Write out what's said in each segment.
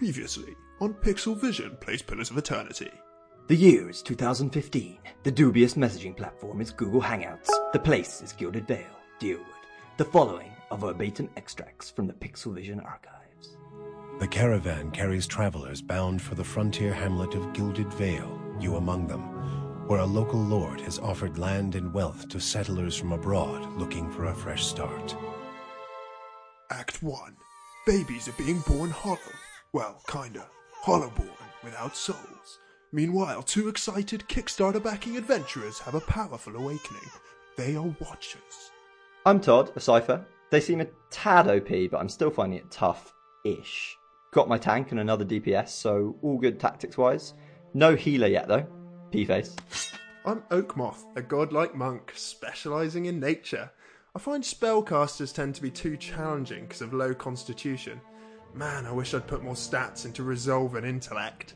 Previously on Pixel Vision plays Pillars of Eternity. The year is 2015. The dubious messaging platform is Google Hangouts. The place is Gilded Vale, Deerwood. The following are verbatim extracts from the Pixel Vision archives. The caravan carries travelers bound for the frontier hamlet of Gilded Vale, you among them, where a local lord has offered land and wealth to settlers from abroad looking for a fresh start. Act 1. Babies are being born hollow. Well, kinda. Hollowborn, without souls. Meanwhile, two excited Kickstarter-backing adventurers have a powerful awakening. They are Watchers. I'm Todd, a Cypher. They seem a tad OP, but I'm still finding it tough-ish. Got my tank and another DPS, so all good tactics-wise. No healer yet, though. P-face. I'm Oakmoth, a godlike monk, specialising in nature. I find spellcasters tend to be too challenging because of low constitution. Man, I wish I'd put more stats into resolve and intellect.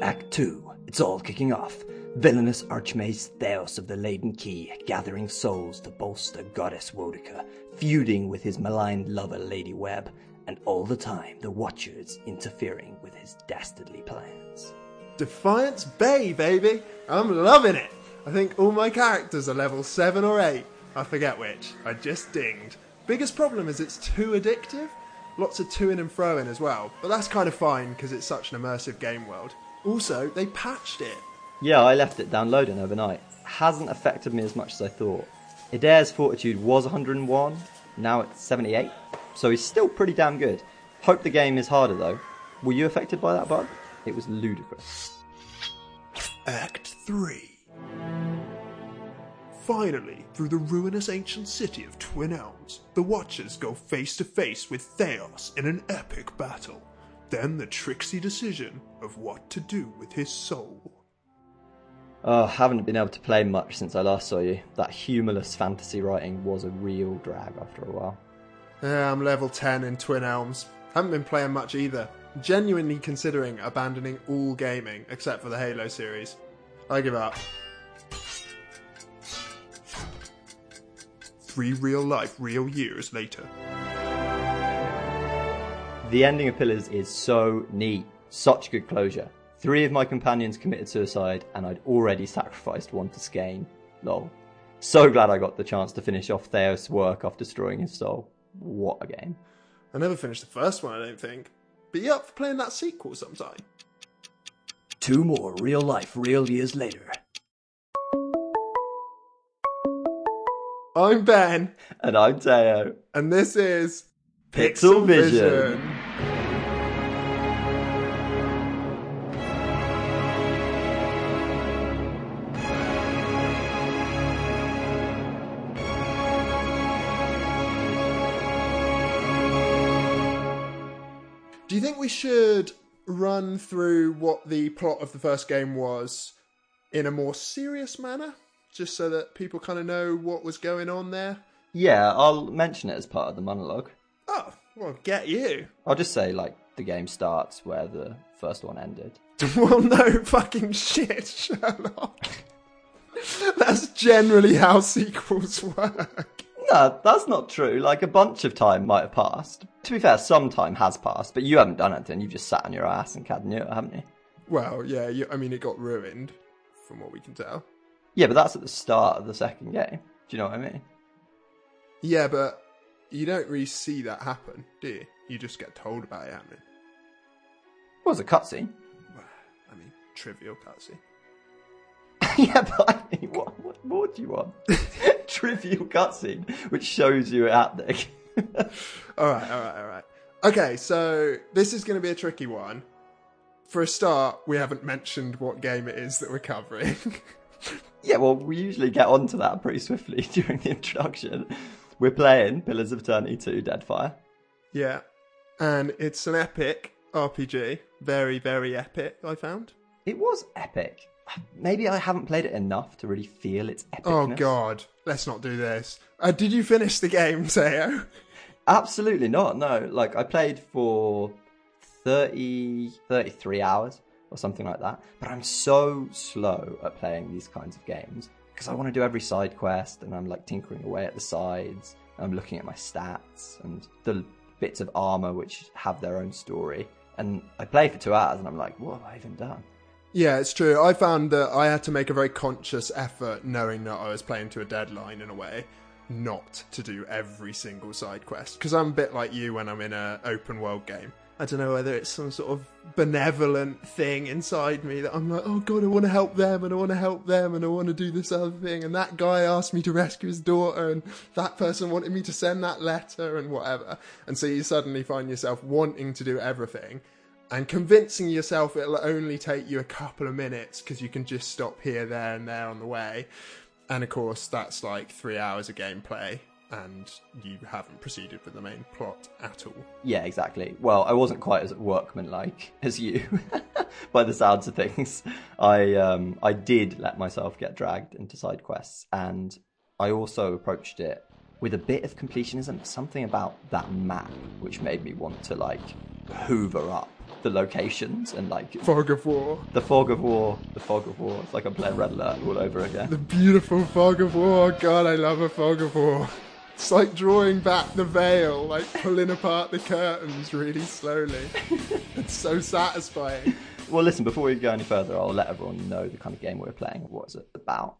Act 2. It's all kicking off. Villainous Archmage Theos of the Laden Key, gathering souls to bolster Goddess Woedica, feuding with his maligned lover Lady Webb, and all the time the Watchers interfering with his dastardly plans. Defiance Bay, baby! I'm loving it! I think all my characters are level 7 or 8. I forget which. I just dinged. Biggest problem is it's too addictive. Lots of to-in and fro-in as well, but that's kind of fine because it's such an immersive game world. Also, they patched it. Yeah, I left it downloading overnight. Hasn't affected me as much as I thought. Idair's fortitude was 101, now it's 78, so he's still pretty damn good. Hope the game is harder though. Were you affected by that bug? It was ludicrous. Act 3. Finally, through the ruinous ancient city of Twin Elms, the Watchers go face to face with Theos in an epic battle. Then the tricksy decision of what to do with his soul. Oh, haven't been able to play much since I last saw you. That humorless fantasy writing was a real drag after a while. Yeah, I'm level 10 in Twin Elms. Haven't been playing much either. Genuinely considering abandoning all gaming except for the Halo series. I give up. 3 real life, real years later. The ending of Pillars is so neat. Such good closure. 3 of my companions committed suicide and I'd already sacrificed one to Skane. Lol. So glad I got the chance to finish off Theos' work after destroying his soul. What a game. I never finished the first one, I don't think. But you up for playing that sequel sometime? 2 more real life, real years later. I'm Ben. And I'm Theo. And this is Pixel Vision. Do you think we should run through what the plot of the first game was in a more serious manner? Just so that people kind of know what was going on there? Yeah, I'll mention it as part of the monologue. Oh, well, get you. I'll just say, like, the game starts where the first one ended. Well, no fucking shit, Sherlock. That's generally how sequels work. No, that's not true. Like, a bunch of time might have passed. To be fair, some time has passed, but you haven't done anything. You've just sat on your ass and cadned it, haven't you? Well, yeah, I mean, it got ruined, from what we can tell. Yeah, but that's at the start of the second game. Do you know what I mean? Yeah, but you don't really see that happen, do you? You just get told about it happening. Well, it's a cutscene. Well, I mean, trivial cutscene. Yeah, but I mean, what more do you want? Trivial cutscene, which shows you it happening. All right. Okay, so this is going to be a tricky one. For a start, we haven't mentioned what game it is that we're covering. Yeah, well, we usually get onto that pretty swiftly during the introduction. We're playing Pillars of Eternity 2 Deadfire. Yeah, and it's an epic RPG. Very, very epic, I found. It was epic. Maybe I haven't played it enough to really feel its epicness. Oh, God. Let's not do this. Did you finish the game, Theo? Absolutely not, no. Like, I played for 33 hours. Or something like that. But I'm so slow at playing these kinds of games because I want to do every side quest and I'm like tinkering away at the sides and I'm looking at my stats and the bits of armor which have their own story. And I play for 2 hours and I'm like, what have I even done? Yeah, it's true. I found that I had to make a very conscious effort, knowing that I was playing to a deadline in a way, not to do every single side quest. Because I'm a bit like you when I'm in an open world game. I don't know whether it's some sort of benevolent thing inside me that I'm like, oh God, I want to help them and I want to help them and I want to do this other thing. And that guy asked me to rescue his daughter and that person wanted me to send that letter and whatever. And so you suddenly find yourself wanting to do everything and convincing yourself it'll only take you a couple of minutes because you can just stop here, there and there on the way. And of course, that's like 3 hours of gameplay. And you haven't proceeded with the main plot at all. Yeah, exactly. Well, I wasn't quite as workmanlike as you, by the sounds of things. I did let myself get dragged into side quests, and I also approached it with a bit of completionism. Something about that map which made me want to hoover up the locations and fog of war. The fog of war. It's like I'm playing Red Alert all over again. The beautiful fog of war. God, I love a fog of war. It's like drawing back the veil, pulling apart the curtains really slowly. It's so satisfying. Well, listen, before we go any further, I'll let everyone know the kind of game we're playing and what it's about.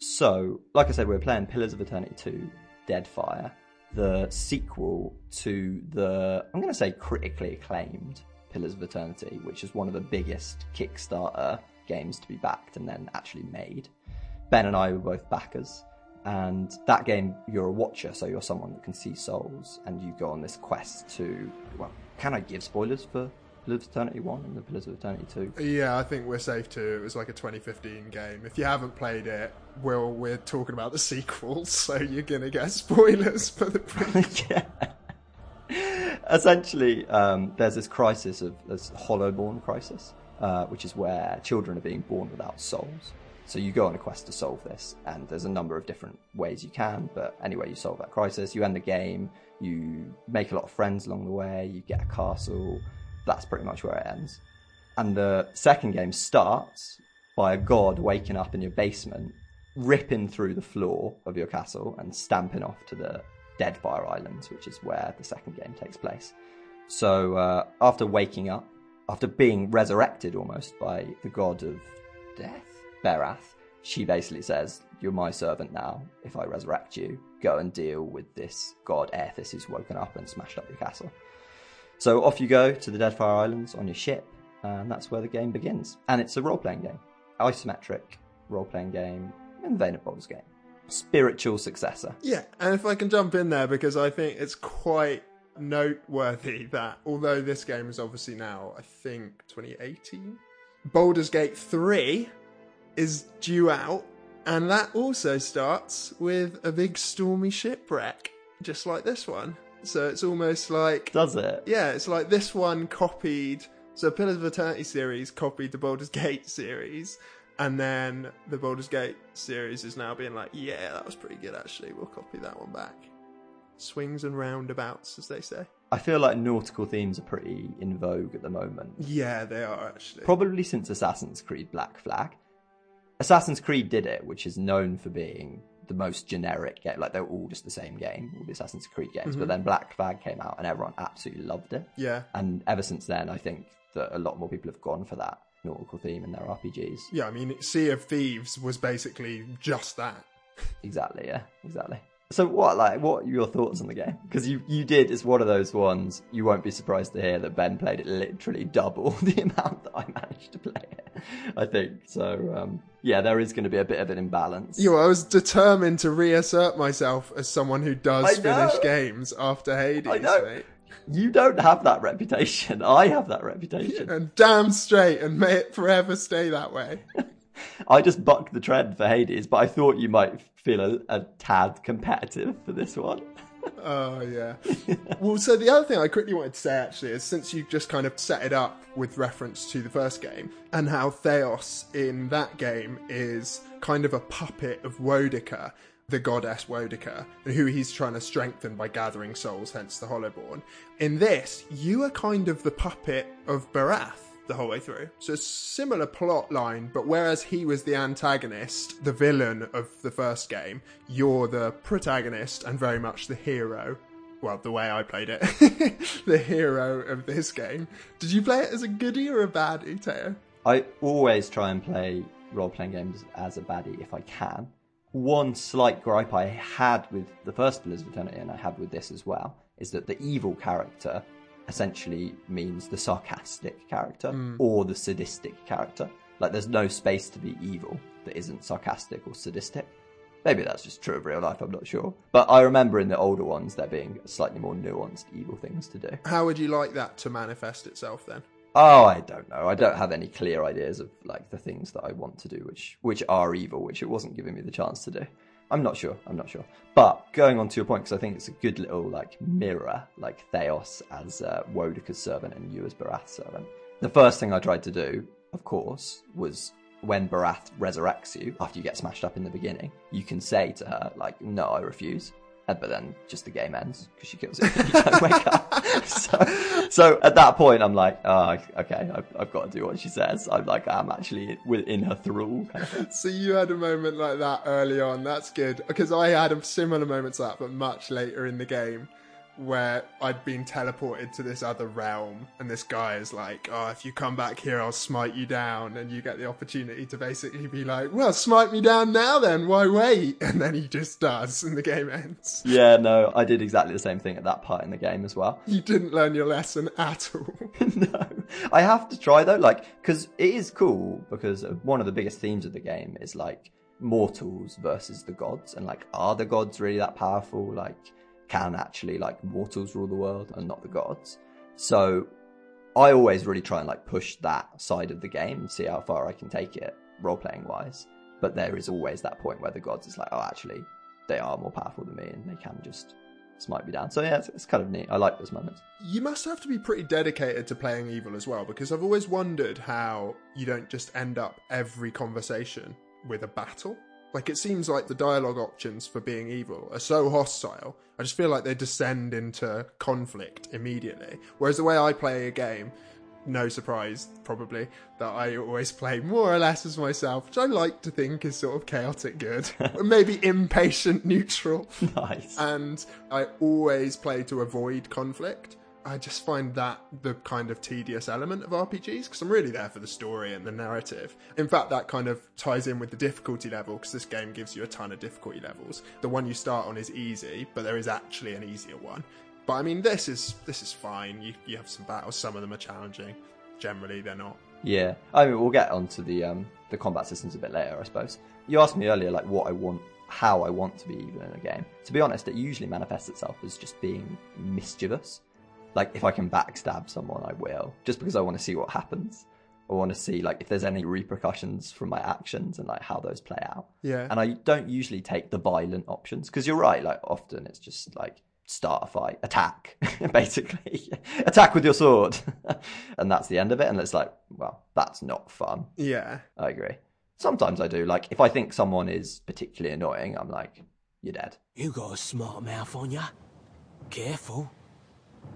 So, like I said, we're playing Pillars of Eternity 2, Deadfire, the sequel to the, I'm going to say, critically acclaimed Pillars of Eternity, which is one of the biggest Kickstarter games to be backed and then actually made. Ben and I were both backers, and that game, you're a watcher, so you're someone that can see souls, and you go on this quest to, well, can I give spoilers for Pillars of Eternity 1 and the Pillars of Eternity 2? Yeah, I think we're safe to. It was like a 2015 game. If you haven't played it, well, we're talking about the sequels, so you're going to get spoilers for the prequel. Yeah. Essentially, there's this crisis of this Hollowborn crisis, which is where children are being born without souls. So you go on a quest to solve this, and there's a number of different ways you can, but anyway, you solve that crisis, you end the game, you make a lot of friends along the way, you get a castle. That's pretty much where it ends. And the second game starts by a god waking up in your basement, ripping through the floor of your castle and stamping off to the Deadfire Islands, which is where the second game takes place. So after waking up, after being resurrected almost by the god of death, Berath, she basically says, you're my servant now. If I resurrect you, go and deal with this god Eothas who's woken up and smashed up your castle. So off you go to the Deadfire Islands on your ship, and that's where the game begins. And it's a role-playing game. Isometric role-playing game in the vein of Baldur's Gate. Spiritual successor. Yeah, and if I can jump in there, because I think it's quite noteworthy that, although this game is obviously now, I think, 2018, Baldur's Gate 3 is due out, and that also starts with a big stormy shipwreck, just like this one. So it's almost like... Does it? Yeah, it's like this one copied... So Pillars of Eternity series copied the Baldur's Gate series, and then the Baldur's Gate series is now being like, yeah, that was pretty good actually, we'll copy that one back. Swings and roundabouts, as they say. I feel like nautical themes are pretty in vogue at the moment. Yeah, they are actually. Probably since Assassin's Creed Black Flag. Assassin's Creed did it, which is known for being... the most generic game, like they were all just the same game, all the Assassin's Creed games, mm-hmm. But then Black Flag came out and everyone absolutely loved it. Yeah. And ever since then, I think that a lot more people have gone for that nautical theme in their RPGs. Yeah, I mean, Sea of Thieves was basically just that. Exactly, yeah, exactly. So what are your thoughts on the game? Because you did, it's one of those ones, you won't be surprised to hear that Ben played it literally double the amount that I managed to play it, I think. So, yeah, there is going to be a bit of an imbalance. Yeah, I was determined to reassert myself as someone who does finish games after Hades, I know. Mate. You don't have that reputation. I have that reputation. And damn straight, and may it forever stay that way. I just bucked the trend for Hades, but I thought you might feel a tad competitive for this one. Oh, yeah. Well, so the other thing I quickly wanted to say, actually, is since you've just kind of set it up with reference to the first game and how Theos in that game is kind of a puppet of Woedica, the goddess Woedica, and who he's trying to strengthen by gathering souls, hence the Hollowborn. In this, you are kind of the puppet of Berath, the whole way through. So it's a similar plot line, but whereas he was the antagonist, the villain of the first game, you're the protagonist and very much the hero. Well, the way I played it, the hero of this game. Did you play it as a goodie or a baddie, Theo? I always try and play role-playing games as a baddie if I can. One slight gripe I had with the first Pillars of Eternity, and I had with this as well, is that the evil character essentially means the sarcastic character or the sadistic character. Like, there's no space to be evil that isn't sarcastic or sadistic. Maybe that's just true of real life, I'm not sure. But I remember in the older ones there being slightly more nuanced evil things to do. How would you like that to manifest itself then? Oh, I don't know. I don't have any clear ideas of, like, the things that I want to do, which are evil, which it wasn't giving me the chance to do. I'm not sure. But going on to your point, because I think it's a good little, like, mirror, like Theos as Woedica's servant and you as Berath's servant. The first thing I tried to do, of course, was... when Berath resurrects you, after you get smashed up in the beginning, you can say to her, like, no, I refuse. But then just the game ends, because she kills it if you don't wake up. So at that point, I'm like, oh, okay, I've got to do what she says. I'm actually in her thrall. Kind of. So you had a moment like that early on. That's good. Because I had a similar moment to that, but much later in the game, where I'd been teleported to this other realm and this guy is like, oh, if you come back here, I'll smite you down. And you get the opportunity to basically be like, well, smite me down now then, why wait? And then he just does and the game ends. Yeah, no, I did exactly the same thing at that part in the game as well. You didn't learn your lesson at all. No, I have to try though, like, because it is cool, because one of the biggest themes of the game is like mortals versus the gods, and like, are the gods really that powerful? Like, can actually, like, mortals rule the world and not the gods? So I always really try and, like, push that side of the game and see how far I can take it role-playing wise, but there is always that point where the gods is like, oh, actually they are more powerful than me and they can just smite me down. So yeah, it's kind of neat. I like those moments. You must have to be pretty dedicated to playing evil as well, because I've always wondered how you don't just end up every conversation with a battle. Like, it seems like the dialogue options for being evil are so hostile. I just feel like they descend into conflict immediately. Whereas the way I play a game, no surprise probably, that I always play more or less as myself, which I like to think is sort of chaotic good, maybe impatient neutral. Nice. And I always play to avoid conflict. I just find that the kind of tedious element of RPGs, because I'm really there for the story and the narrative. In fact, that kind of ties in with the difficulty level, because this game gives you a ton of difficulty levels. The one you start on is easy, but there is actually an easier one. But I mean, this is fine. You have some battles. Some of them are challenging. Generally, they're not. Yeah. I mean, we'll get onto the combat systems a bit later, I suppose. You asked me earlier, like, what I want, how I want to be evil in a game. To be honest, it usually manifests itself as just being mischievous. Like, if I can backstab someone, I will. Just because I want to see what happens. I want to see, like, if there's any repercussions from my actions and, like, how those play out. Yeah. And I don't usually take the violent options. Because you're right, like, often it's just, like, start a fight. Attack, basically. Attack with your sword. And that's the end of it. And it's like, well, that's not fun. Yeah. I agree. Sometimes I do. Like, if I think someone is particularly annoying, I'm like, you're dead. You got a smart mouth on ya. Careful.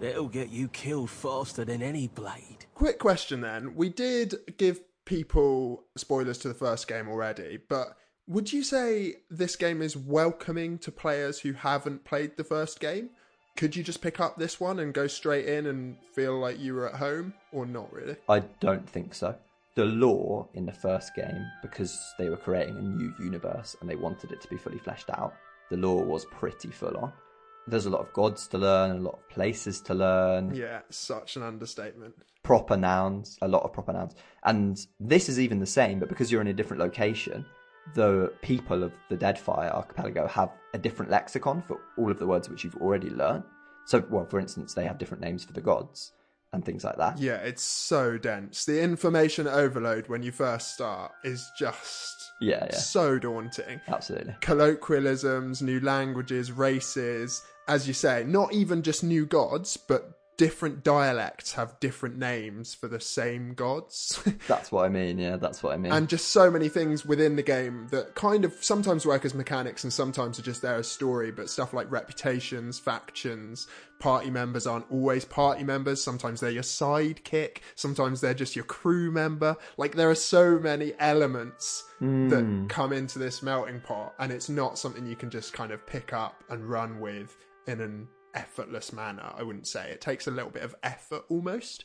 It'll get you killed faster than any blade. Quick question then. We did give people spoilers to the first game already, but would you say this game is welcoming to players who haven't played the first game? Could you just pick up this one and go straight in and feel like you were at home, or not really? I don't think so. The lore in the first game, because they were creating a new universe and they wanted it to be fully fleshed out, the lore was pretty full on. There's a lot of gods to learn, a lot of places to learn. Yeah, such an understatement. Proper nouns, a lot of proper nouns. And this is even the same, but because you're in a different location, the people of the Deadfire Archipelago have a different lexicon for all of the words which you've already learned. So, well, for instance, they have different names for the gods and things like that. Yeah, it's so dense. The information overload when you first start is just... Yeah. So daunting. Absolutely. Colloquialisms, new languages, races, as you say, not even just new gods, but different dialects have different names for the same gods. That's what I mean, yeah, that's what I mean. And just so many things within the game that kind of sometimes work as mechanics and sometimes are just there as story, but stuff like reputations, factions, party members aren't always party members. Sometimes they're your sidekick. Sometimes they're just your crew member. Like, there are so many elements that come into this melting pot, and it's not something you can just kind of pick up and run with in an effortless manner. I wouldn't say it takes a little bit of effort almost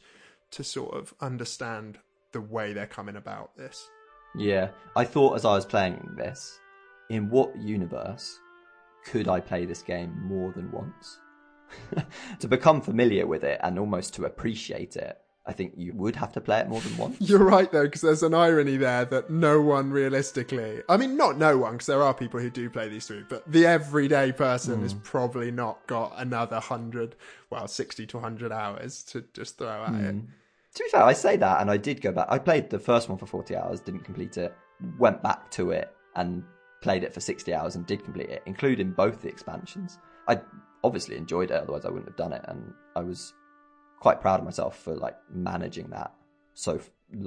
to sort of understand the way they're coming about this. Yeah, I thought as I was playing this, in what universe could I play this game more than once? To become familiar with it and almost to appreciate it, I think you would have to play it more than once. You're right, though, because there's an irony there that no one realistically... I mean, not no one, because there are people who do play these through, but the everyday person has probably not got another 60 to 100 hours to just throw at it. To be fair, I say that, and I did go back. I played the first one for 40 hours, didn't complete it, went back to it, and played it for 60 hours and did complete it, including both the expansions. I obviously enjoyed it, otherwise I wouldn't have done it, and I was... quite proud of myself for like managing that so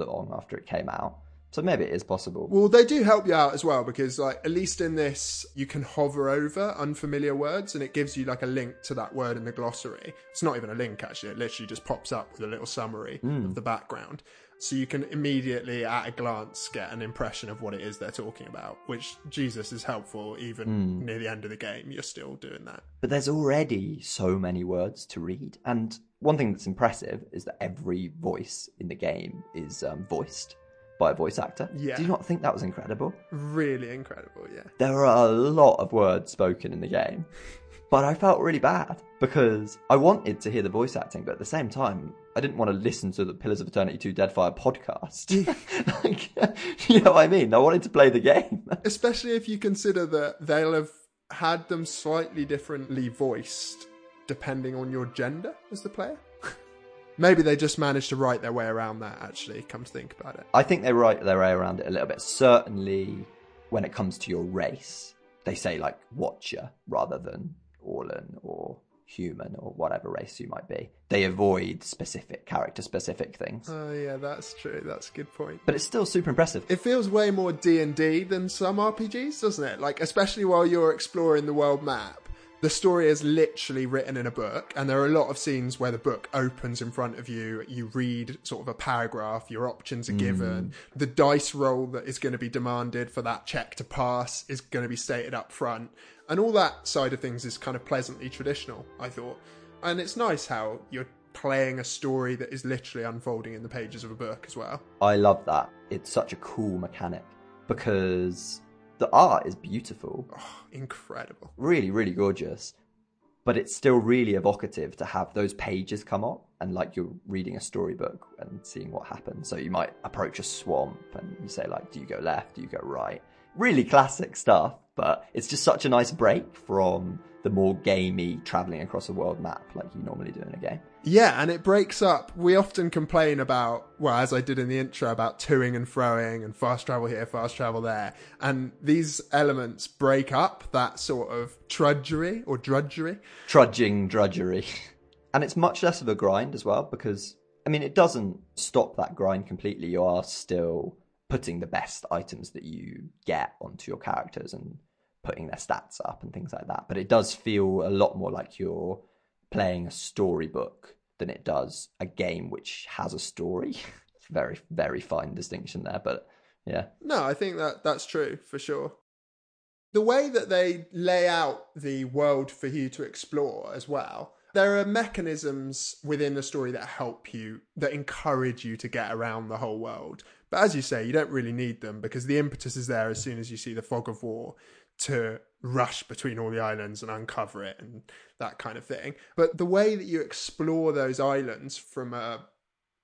long after it came out. So maybe it is possible. Well, they do help you out as well, because like, at least in this, you can hover over unfamiliar words and it gives you like a link to that word in the glossary. It's not even a link, actually. It literally just pops up with a little summary of the background. So you can immediately at a glance get an impression of what it is they're talking about, which Jesus is helpful. Even near the end of the game, you're still doing that. But there's already so many words to read. And one thing that's impressive is that every voice in the game is voiced by a voice actor. Yeah. Do you not think that was incredible? Really incredible, yeah. There are a lot of words spoken in the game, but I felt really bad because I wanted to hear the voice acting, but at the same time, I didn't want to listen to the Pillars of Eternity 2 Deadfire podcast. You know what I mean? I wanted to play the game. Especially if you consider that they'll have had them slightly differently voiced depending on your gender as the player. Maybe they just managed to write their way around that, actually, come to think about it. I think they write their way around it a little bit. Certainly when it comes to your race, they say, like, Watcher rather than Orlan or Human or whatever race you might be. They avoid specific, character-specific things. Oh, yeah, that's true. That's a good point. But it's still super impressive. It feels way more D&D than some RPGs, doesn't it? Like, especially while you're exploring the world map. The story is literally written in a book, and there are a lot of scenes where the book opens in front of you, you read sort of a paragraph, your options are given, the dice roll that is going to be demanded for that check to pass is going to be stated up front, and all that side of things is kind of pleasantly traditional, I thought. And it's nice how you're playing a story that is literally unfolding in the pages of a book as well. I love that. It's such a cool mechanic, because... the art is beautiful. Oh, incredible. Really, really gorgeous. But it's still really evocative to have those pages come up and like you're reading a storybook and seeing what happens. So you might approach a swamp and you say like, do you go left? Do you go right? Really classic stuff, but it's just such a nice break from the more gamey traveling across a world map like you normally do in a game. Yeah, and it breaks up. We often complain about, well, as I did in the intro, about toing and froing and fast travel here, fast travel there. And these elements break up that sort of trudgery or drudgery. Trudging drudgery. And it's much less of a grind as well because, I mean, it doesn't stop that grind completely. You are still putting the best items that you get onto your characters and putting their stats up and things like that. But it does feel a lot more like you're playing a storybook than it does a game which has a story. Very, very fine distinction there, but yeah. No, I think that's true for sure. The way that they lay out the world for you to explore as well, there are mechanisms within the story that help you, that encourage you to get around the whole world. But as you say, you don't really need them because the impetus is there as soon as you see the fog of war to rush between all the islands and uncover it and that kind of thing. But the way that you explore those islands from a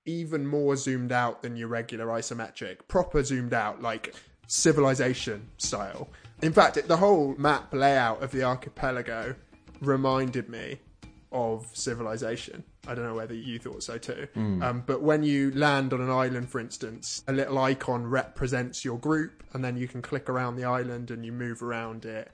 even more zoomed out than your regular isometric, proper zoomed out, like Civilization style. In fact, the whole map layout of the archipelago reminded me of Civilization. I don't know whether you thought so too. But when you land on an island, for instance, a little icon represents your group and then you can click around the island and you move around it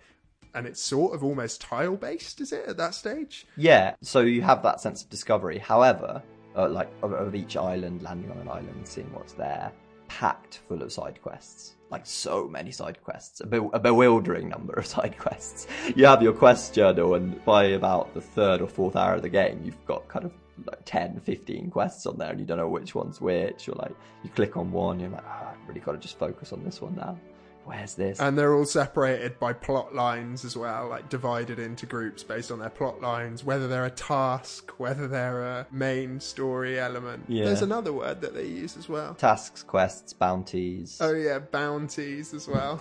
and it's sort of almost tile-based, is it, at that stage? Yeah, so you have that sense of discovery. However, like of each island, landing on an island, seeing what's there, packed full of side quests. Like so many side quests, a bewildering number of side quests. You have your quest journal, and by about the third or fourth hour of the game, you've got kind of like 10, 15 quests on there, and you don't know which one's which. Or like you click on one, you're like, oh, I've really got to just focus on this one now. Where's this? And they're all separated by plot lines as well, like divided into groups based on their plot lines, whether they're a task, whether they're a main story element. Yeah. There's another word that they use as well. Tasks, quests, bounties. Oh yeah, bounties as well.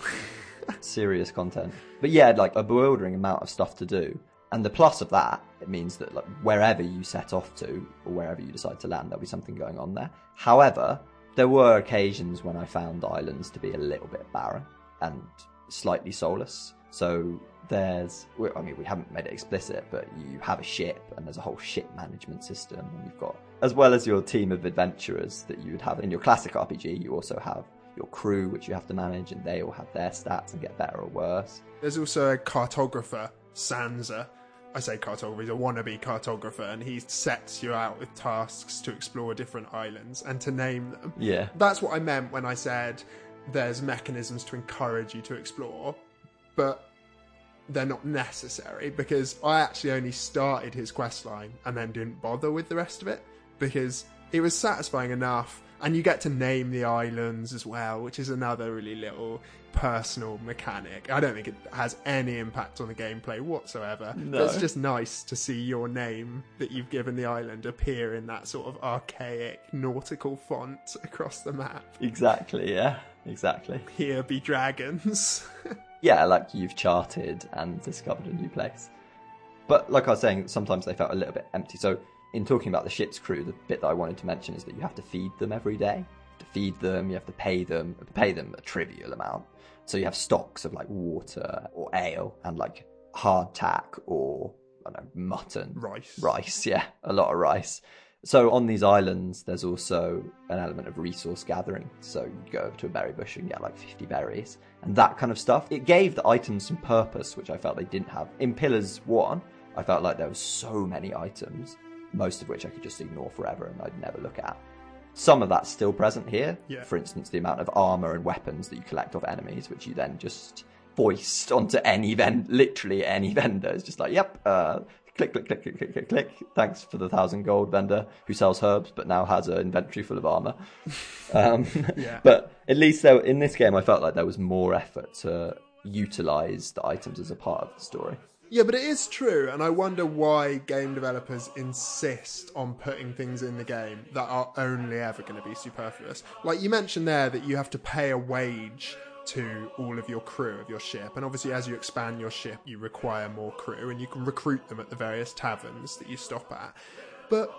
Serious content. But yeah, like a bewildering amount of stuff to do. And the plus of that, it means that like wherever you set off to, or wherever you decide to land, there'll be something going on there. However, there were occasions when I found islands to be a little bit barren and slightly soulless. So there's, I mean, we haven't made it explicit, but you have a ship and there's a whole ship management system. And you've got, as well as your team of adventurers that you would have in your classic RPG, you also have your crew, which you have to manage, and they all have their stats and get better or worse. There's also a cartographer, Sansa. I say cartographer, he's a wannabe cartographer, and he sets you out with tasks to explore different islands and to name them. Yeah. That's what I meant when I said there's mechanisms to encourage you to explore, but they're not necessary, because I actually only started his questline and then didn't bother with the rest of it, because it was satisfying enough, and you get to name the islands as well, which is another really little personal mechanic. I don't think it has any impact on the gameplay whatsoever. No. But it's just nice to see your name that you've given the island appear in that sort of archaic nautical font across the map. Exactly, yeah, exactly. Here be dragons. Yeah, like you've charted and discovered a new place. But like I was saying, sometimes they felt a little bit empty. So in talking about the ship's crew, the bit that I wanted to mention is that you have to feed them every day. You have to pay them a trivial amount. So you have stocks of like water or ale and like hardtack or, I don't know, mutton. Rice, yeah, a lot of rice. So on these islands, there's also an element of resource gathering. So you go over to a berry bush and get like 50 berries and that kind of stuff. It gave the items some purpose, which I felt they didn't have. In Pillars 1, I felt like there were so many items, most of which I could just ignore forever and I'd never look at. Some of that's still present here. Yeah. For instance, the amount of armor and weapons that you collect off enemies, which you then just foist onto any vendor, literally any vendor. It's just like, yep, click. Thanks for the 1,000 gold vendor who sells herbs, but now has an inventory full of armor. Yeah. But at least though, in this game, I felt like there was more effort to utilize the items as a part of the story. Yeah, but it is true, and I wonder why game developers insist on putting things in the game that are only ever going to be superfluous. Like you mentioned there that you have to pay a wage to all of your crew of your ship, and obviously as you expand your ship, you require more crew, and you can recruit them at the various taverns that you stop at. But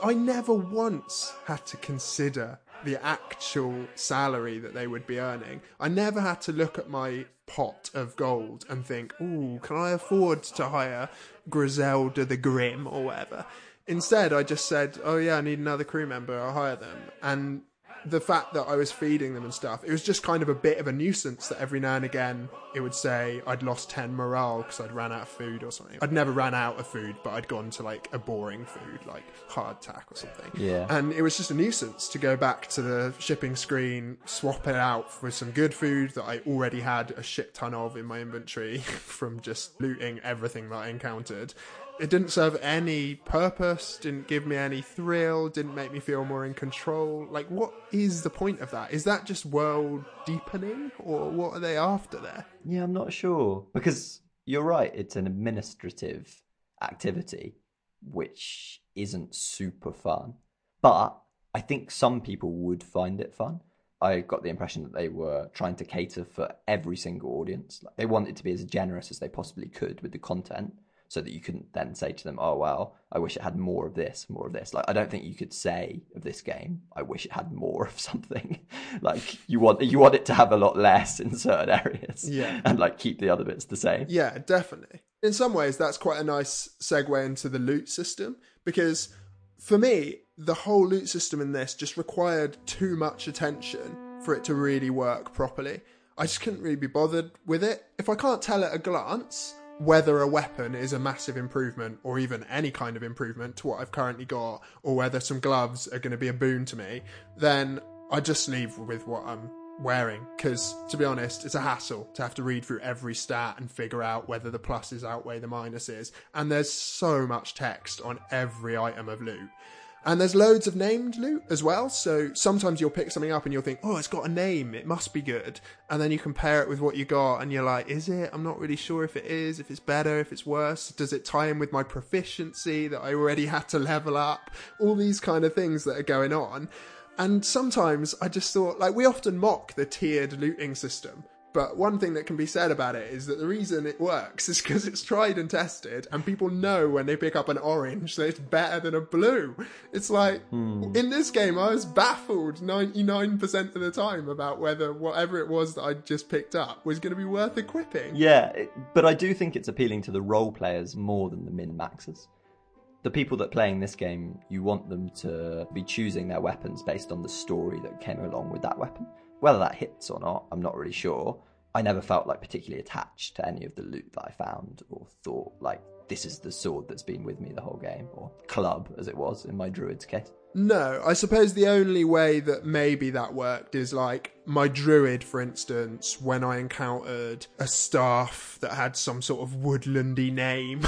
I never once had to consider the actual salary that they would be earning. I never had to look at my pot of gold and think, ooh, can I afford to hire Griselda the Grim or whatever? Instead, I just said, oh yeah, I need another crew member, I'll hire them. And the fact that I was feeding them and stuff, it was just kind of a bit of a nuisance that every now and again it would say I'd lost 10 morale because I'd ran out of food or something. I'd never ran out of food, but I'd gone to like a boring food like hardtack or something. Yeah. And it was just a nuisance to go back to the shipping screen, swap it out for some good food that I already had a shit ton of in my inventory from just looting everything that I encountered. It didn't serve any purpose, didn't give me any thrill, didn't make me feel more in control. Like, what is the point of that? Is that just world deepening, or what are they after there? Yeah, I'm not sure. Because you're right, it's an administrative activity, which isn't super fun. But I think some people would find it fun. I got the impression that they were trying to cater for every single audience. Like, they wanted to be as generous as they possibly could with the content, so that you couldn't then say to them, oh, well, I wish it had more of this, more of this. Like, I don't think you could say of this game, I wish it had more of something. Like, you want it to have a lot less in certain areas. Yeah. And, like, keep the other bits the same. Yeah, definitely. In some ways, that's quite a nice segue into the loot system, because for me, the whole loot system in this just required too much attention for it to really work properly. I just couldn't really be bothered with it. If I can't tell at a glance whether a weapon is a massive improvement or even any kind of improvement to what I've currently got, or whether some gloves are going to be a boon to me, then I just leave with what I'm wearing, because to be honest, it's a hassle to have to read through every stat and figure out whether the pluses outweigh the minuses, and there's so much text on every item of loot. And there's loads of named loot as well, so sometimes you'll pick something up and you'll think, oh, it's got a name, it must be good. And then you compare it with what you got and you're like, is it? I'm not really sure if it is, if it's better, if it's worse. Does it tie in with my proficiency that I already had to level up? All these kind of things that are going on. And sometimes I just thought, like, we often mock the tiered looting system. But one thing that can be said about it is that the reason it works is because it's tried and tested, and people know when they pick up an orange that it's better than a blue. It's like, in this game, I was baffled 99% of the time about whether whatever it was that I just picked up was going to be worth equipping. Yeah, but I do think it's appealing to the role players more than the min-maxers. The people that are playing this game, you want them to be choosing their weapons based on the story that came along with that weapon. Whether that hits or not, I'm not really sure. I never felt like particularly attached to any of the loot that I found, or thought like, this is the sword that's been with me the whole game, or club as it was in my druid's case. No, I suppose the only way that maybe that worked is like my druid, for instance, when I encountered a staff that had some sort of woodlandy name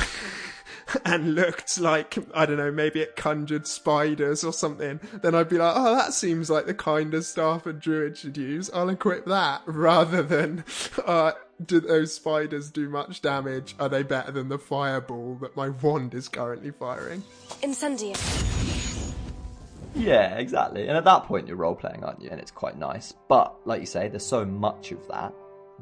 and looked like, I don't know, maybe it conjured spiders or something, then I'd be like, oh, that seems like the kind of staff a druid should use, I'll equip that, rather than do those spiders do much damage, are they better than the fireball that my wand is currently firing? Incendium. Yeah, exactly, and at that point you're role-playing, aren't you, and it's quite nice, but like you say, there's so much of that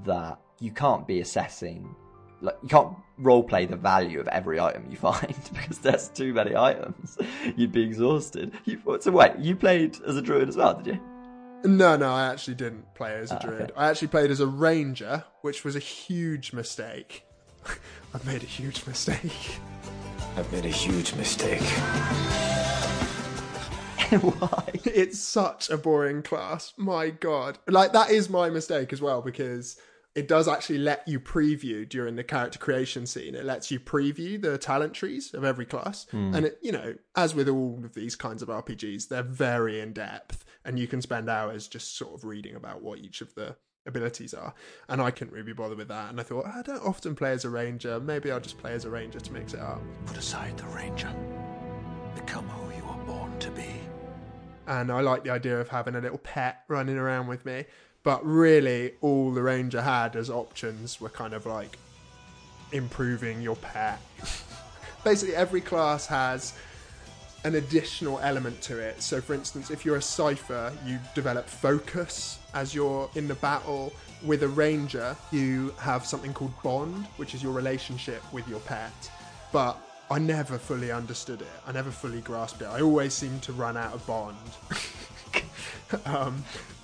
that you can't be assessing. Like, you can't roleplay the value of every item you find because there's too many items. You'd be exhausted. So wait, you played as a druid as well, did you? No, I actually didn't play as a druid. Okay. I actually played as a ranger, which was a huge mistake. I've made a huge mistake. I've made a huge mistake. Why? It's such a boring class. My God. Like, that is my mistake as well, because it does actually let you preview during the character creation scene. It lets you preview the talent trees of every class. And it, you know, as with all of these kinds of RPGs, they're very in depth and you can spend hours just sort of reading about what each of the abilities are. And I couldn't really be bothered with that. And I thought, I don't often play as a ranger. Maybe I'll just play as a ranger to mix it up. Put aside the ranger. Become who you were born to be. And I like the idea of having a little pet running around with me. But really, all the ranger had as options were kind of like improving your pet. Basically, every class has an additional element to it. So, for instance, if you're a cypher, you develop focus as you're in the battle. With a ranger, you have something called bond, which is your relationship with your pet. But I never fully understood it. I never fully grasped it. I always seemed to run out of bond.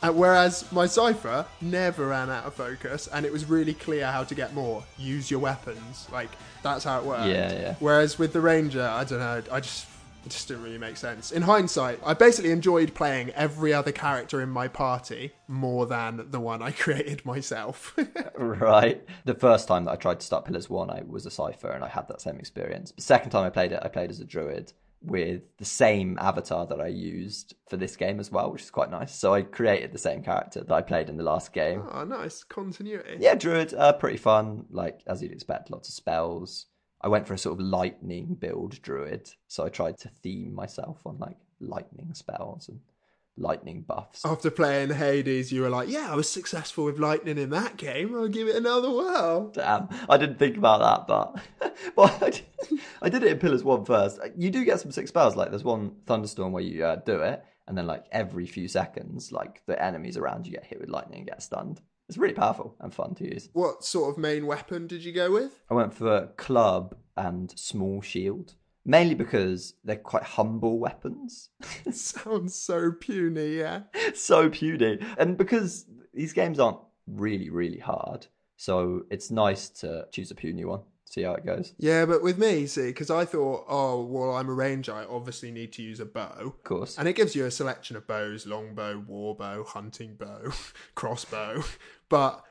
Whereas my cypher never ran out of focus, and it was really clear how to get more. Use your weapons, like that's how it worked. Yeah. Whereas with the ranger, I don't know, it just didn't really make sense. In hindsight, I basically enjoyed playing every other character in my party more than the one I created myself. Right. The first time that I tried to start Pillars 1, I was a cypher and I had that same experience. The second time I played it, I played as a druid with the same avatar that I used for this game as well, which is quite nice. So I created the same character that I played in the last game. Oh, nice. Continuity. Yeah, druid, pretty fun. Like, as you'd expect, lots of spells. I went for a sort of lightning build druid. So I tried to theme myself on, like, lightning spells and lightning buffs. After playing Hades, you were like, yeah, I was successful with lightning in that game, I'll give it another whirl. Damn, I didn't think about that, but well, I did it in Pillars 1 first. You do get some sick spells, like there's one thunderstorm where you do it, and then like every few seconds, like the enemies around you get hit with lightning and get stunned. It's really powerful and fun to use. What sort of main weapon did you go with? I went for club and small shield. Mainly because they're quite humble weapons. It sounds so puny, yeah. So puny. And because these games aren't really, really hard, so it's nice to choose a puny one, see how it goes. Yeah, but with me, see, because I thought, oh, well, I'm a ranger, I obviously need to use a bow. Of course. And it gives you a selection of bows, longbow, warbow, hunting bow, crossbow. But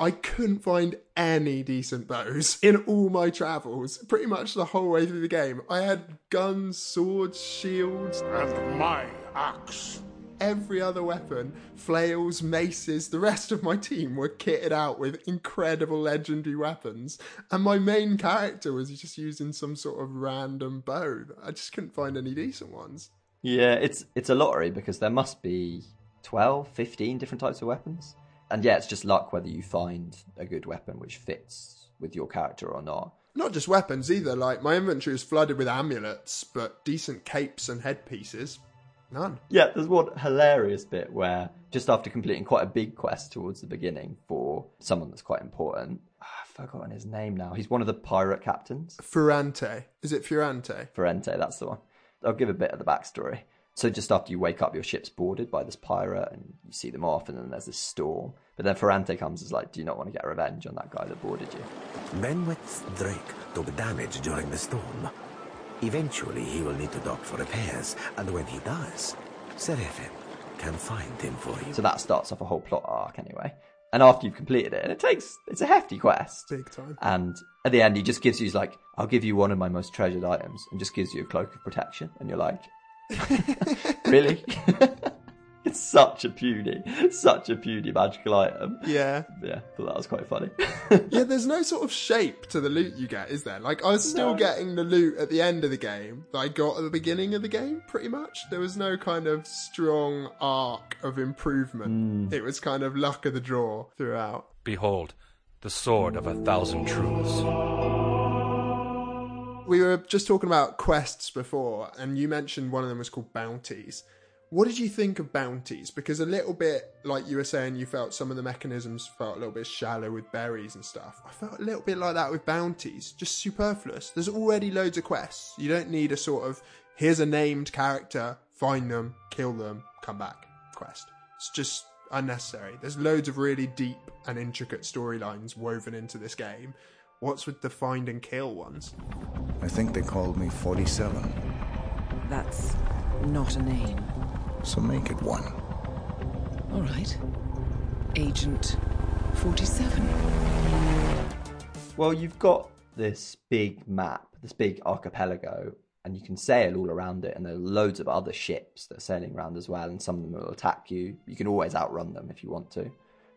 I couldn't find any decent bows in all my travels. Pretty much the whole way through the game. I had guns, swords, shields. And my axe. Every other weapon, flails, maces, the rest of my team were kitted out with incredible legendary weapons. And my main character was just using some sort of random bow. I just couldn't find any decent ones. Yeah, it's a lottery because there must be 12, 15 different types of weapons. And yeah, it's just luck whether you find a good weapon which fits with your character or not. Not just weapons either. Like, my inventory is flooded with amulets, but decent capes and headpieces. None. Yeah, there's one hilarious bit where just after completing quite a big quest towards the beginning for someone that's quite important, I've forgotten his name now. He's one of the pirate captains. Furrante. Is it Furrante? Furrante, that's the one. I'll give a bit of the backstory. So just after you wake up, your ship's boarded by this pirate and you see them off and then there's this storm. But then Furrante comes and is like, do you not want to get revenge on that guy that boarded you? Benwick's Drake took damage during the storm. Eventually, he will need to dock for repairs, and when he does, Seraphim can find him for you. So that starts off a whole plot arc anyway. And after you've completed it, and it's a hefty quest. Big time. And at the end, he just gives you, he's like, I'll give you one of my most treasured items, and just gives you a cloak of protection. And you're like, really? It's such a puny magical item. Yeah, but that was quite funny. Yeah, there's no sort of shape to the loot you get, is there? Like, I was still getting the loot at the end of the game that I got at the beginning of the game, pretty much. There was no kind of strong arc of improvement. It was kind of luck of the draw throughout. Behold, the sword of 1,000 truths. We were just talking about quests before, and you mentioned one of them was called bounties. What did you think of bounties? Because a little bit, like you were saying, you felt some of the mechanisms felt a little bit shallow with berries and stuff. I felt a little bit like that with bounties, just superfluous. There's already loads of quests. You don't need a sort of, here's a named character, find them, kill them, come back, quest. It's just unnecessary. There's loads of really deep and intricate storylines woven into this game. What's with the find and kill ones? I think they called me 47. That's not a name. So make it one. All right. Agent 47. Well, you've got this big map, this big archipelago, and you can sail all around it, and there are loads of other ships that are sailing around as well, and some of them will attack you. You can always outrun them if you want to.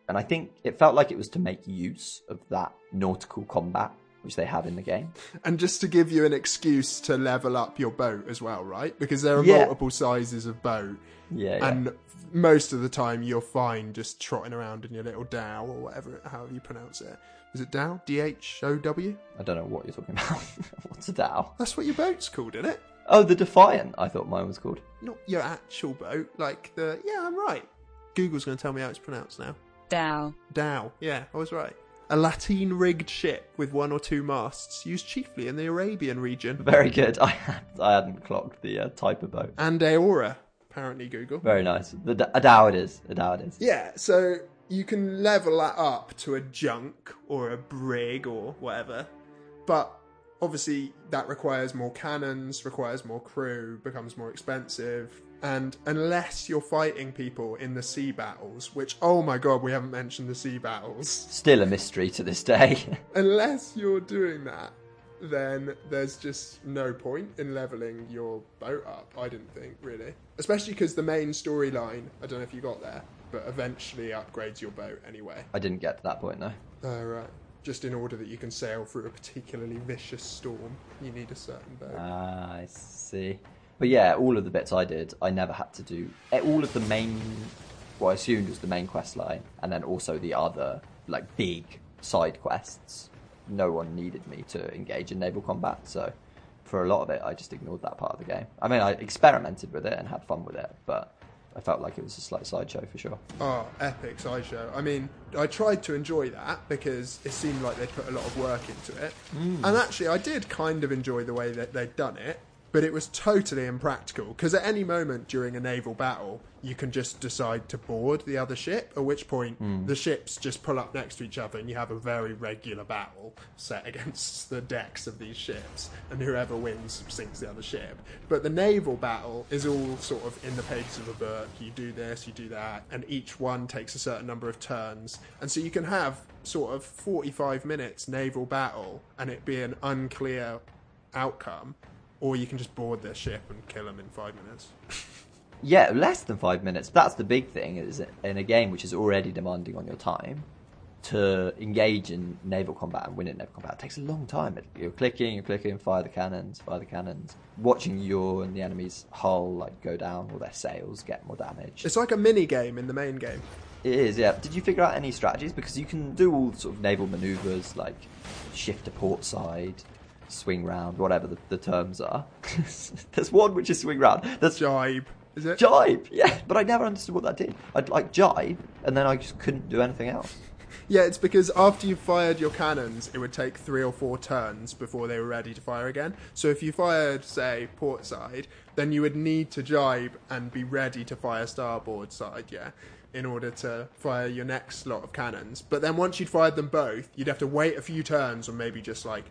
And I think it felt like it was to make use of that nautical combat, which they have in the game. And just to give you an excuse to level up your boat as well, right? Because there are multiple sizes of boat. Yeah. And most of the time you're fine just trotting around in your little dow or whatever, however you pronounce it. Is it dow? D-H-O-W? I don't know what you're talking about. What's a dow? That's what your boat's called, isn't it? Oh, the Defiant, I thought mine was called. Not your actual boat, like the... Yeah, I'm right. Google's going to tell me how it's pronounced now. Dow. Yeah, I was right. A Latin-rigged ship with one or two masts, used chiefly in the Arabian region. Very good. I hadn't clocked the type of boat. And Aora, apparently, Google. Very nice. A dow it is. Yeah, so you can level that up to a junk or a brig or whatever. But obviously that requires more cannons, requires more crew, becomes more expensive. And unless you're fighting people in the sea battles, which, oh my god, we haven't mentioned the sea battles. Still a mystery to this day. Unless you're doing that, then there's just no point in levelling your boat up, I didn't think, really. Especially because the main storyline, I don't know if you got there, but eventually upgrades your boat anyway. I didn't get to that point, though. Oh, right. Just in order that you can sail through a particularly vicious storm, you need a certain boat. Ah, I see. But yeah, all of the bits I did, I never had to do. All of the main, what I assumed was the main quest line, and then also the other, like, big side quests. No one needed me to engage in naval combat, so for a lot of it, I just ignored that part of the game. I mean, I experimented with it and had fun with it, but I felt like it was a slight sideshow for sure. Oh, epic sideshow. I mean, I tried to enjoy that because it seemed like they'd put a lot of work into it. And actually, I did kind of enjoy the way that they'd done it. but it was totally impractical, because at any moment during a naval battle, you can just decide to board the other ship, at which point the ships just pull up next to each other and you have a very regular battle set against the decks of these ships, and whoever wins sinks the other ship. But the naval battle is all sort of in the pages of a book. You do this, you do that, and each one takes a certain number of turns. And so you can have sort of 45 minutes naval battle and it be an unclear outcome, or you can just board their ship and kill them in 5 minutes. Yeah, less than 5 minutes. That's the big thing, is in a game which is already demanding on your time, to engage in naval combat and win in naval combat, it takes a long time. You're clicking, fire the cannons, watching your and the enemy's hull like go down, or their sails get more damage. It's like a mini game in the main game. It is, yeah. Did you figure out any strategies? Because you can do all sort of naval manoeuvres, like shift to port side, swing round, whatever the terms are. There's one which is swing round. That's jibe, is it? Jibe, yeah. But I never understood what that did. I'd like jibe, and then I just couldn't do anything else. Yeah, it's because after you fired your cannons, it would take 3 or 4 turns before they were ready to fire again. So if you fired, say, port side, then you would need to jibe and be ready to fire starboard side, yeah, in order to fire your next lot of cannons. But then once you'd fired them both, you'd have to wait a few turns, or maybe just, like,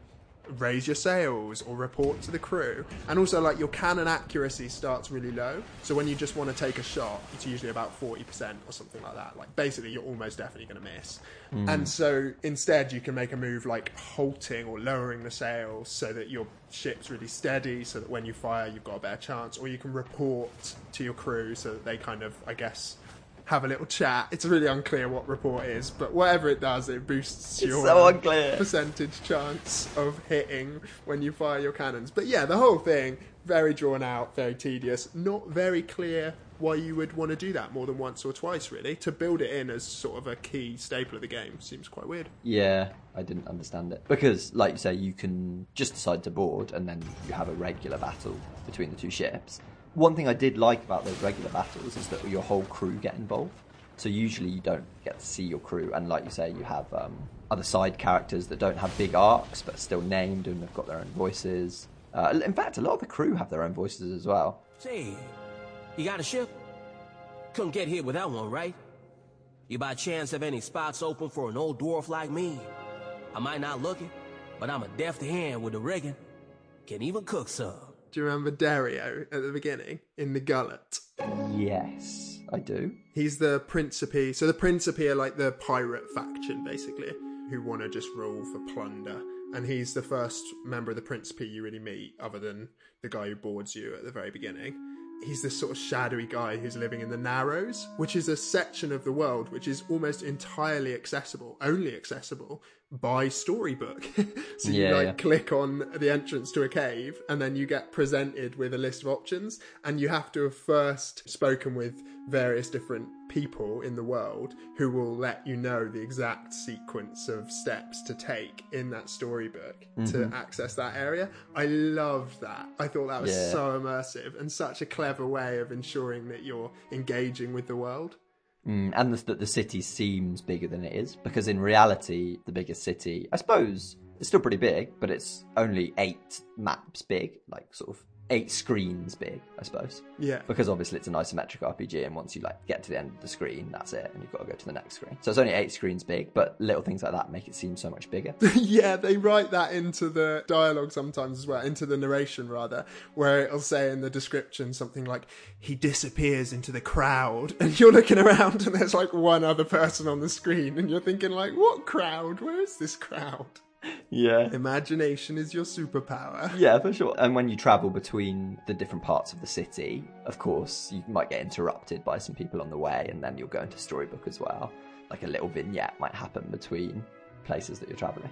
raise your sails or report to the crew. And also, like, your cannon accuracy starts really low, so when you just want to take a shot, it's usually about 40% or something like that. Like, basically you're almost definitely going to miss. And so instead you can make a move like halting or lowering the sails so that your ship's really steady, so that when you fire you've got a better chance. Or you can report to your crew so that they kind of, I guess, have a little chat. It's really unclear what report is, but whatever it does, it boosts your percentage chance of hitting when you fire your cannons. But yeah, the whole thing, very drawn out, very tedious, not very clear why you would want to do that more than once or twice, really. To build it in as sort of a key staple of the game seems quite weird. Yeah, I didn't understand it. Because, like you say, you can just decide to board, and then you have a regular battle between the two ships. One thing I did like about those regular battles is that your whole crew get involved. So usually you don't get to see your crew, and like you say, you have other side characters that don't have big arcs but are still named and have got their own voices. In fact, a lot of the crew have their own voices as well. Say, you got a ship? Couldn't get here without one, right? You by chance have any spots open for an old dwarf like me? I might not look it, but I'm a deft hand with the rigging. Can even cook some. Do you remember Dario at the beginning in the Gullet? Yes, I do. He's the Principi. So the Principi are like the pirate faction, basically, who want to just rule for plunder. And he's the first member of the Principi you really meet, other than the guy who boards you at the very beginning. He's this sort of shadowy guy who's living in the Narrows, which is a section of the world which is almost entirely accessible, only accessible by storybook. So you click on the entrance to a cave, and then you get presented with a list of options, and you have to have first spoken with various different people in the world who will let you know the exact sequence of steps to take in that storybook to access that area. I loved that. I thought that was so immersive and such a clever way of ensuring that you're engaging with the world. And that the city seems bigger than it is, because in reality, the biggest city, I suppose, it's still pretty big, but it's only 8 maps big, like sort of 8 screens big, I suppose. Yeah. Because obviously it's an isometric RPG, and once you like get to the end of the screen, that's it, and you've got to go to the next screen. So it's only 8 screens big, but little things like that make it seem so much bigger. Yeah, they write that into the dialogue sometimes as well, into the narration rather, where it'll say in the description something like, he disappears into the crowd, and you're looking around and there's like one other person on the screen, and you're thinking like, what crowd? Where is this crowd? Yeah. Imagination is your superpower. Yeah, for sure. And when you travel between the different parts of the city, of course, you might get interrupted by some people on the way, and then you'll go into storybook as well. Like a little vignette might happen between places that you're traveling.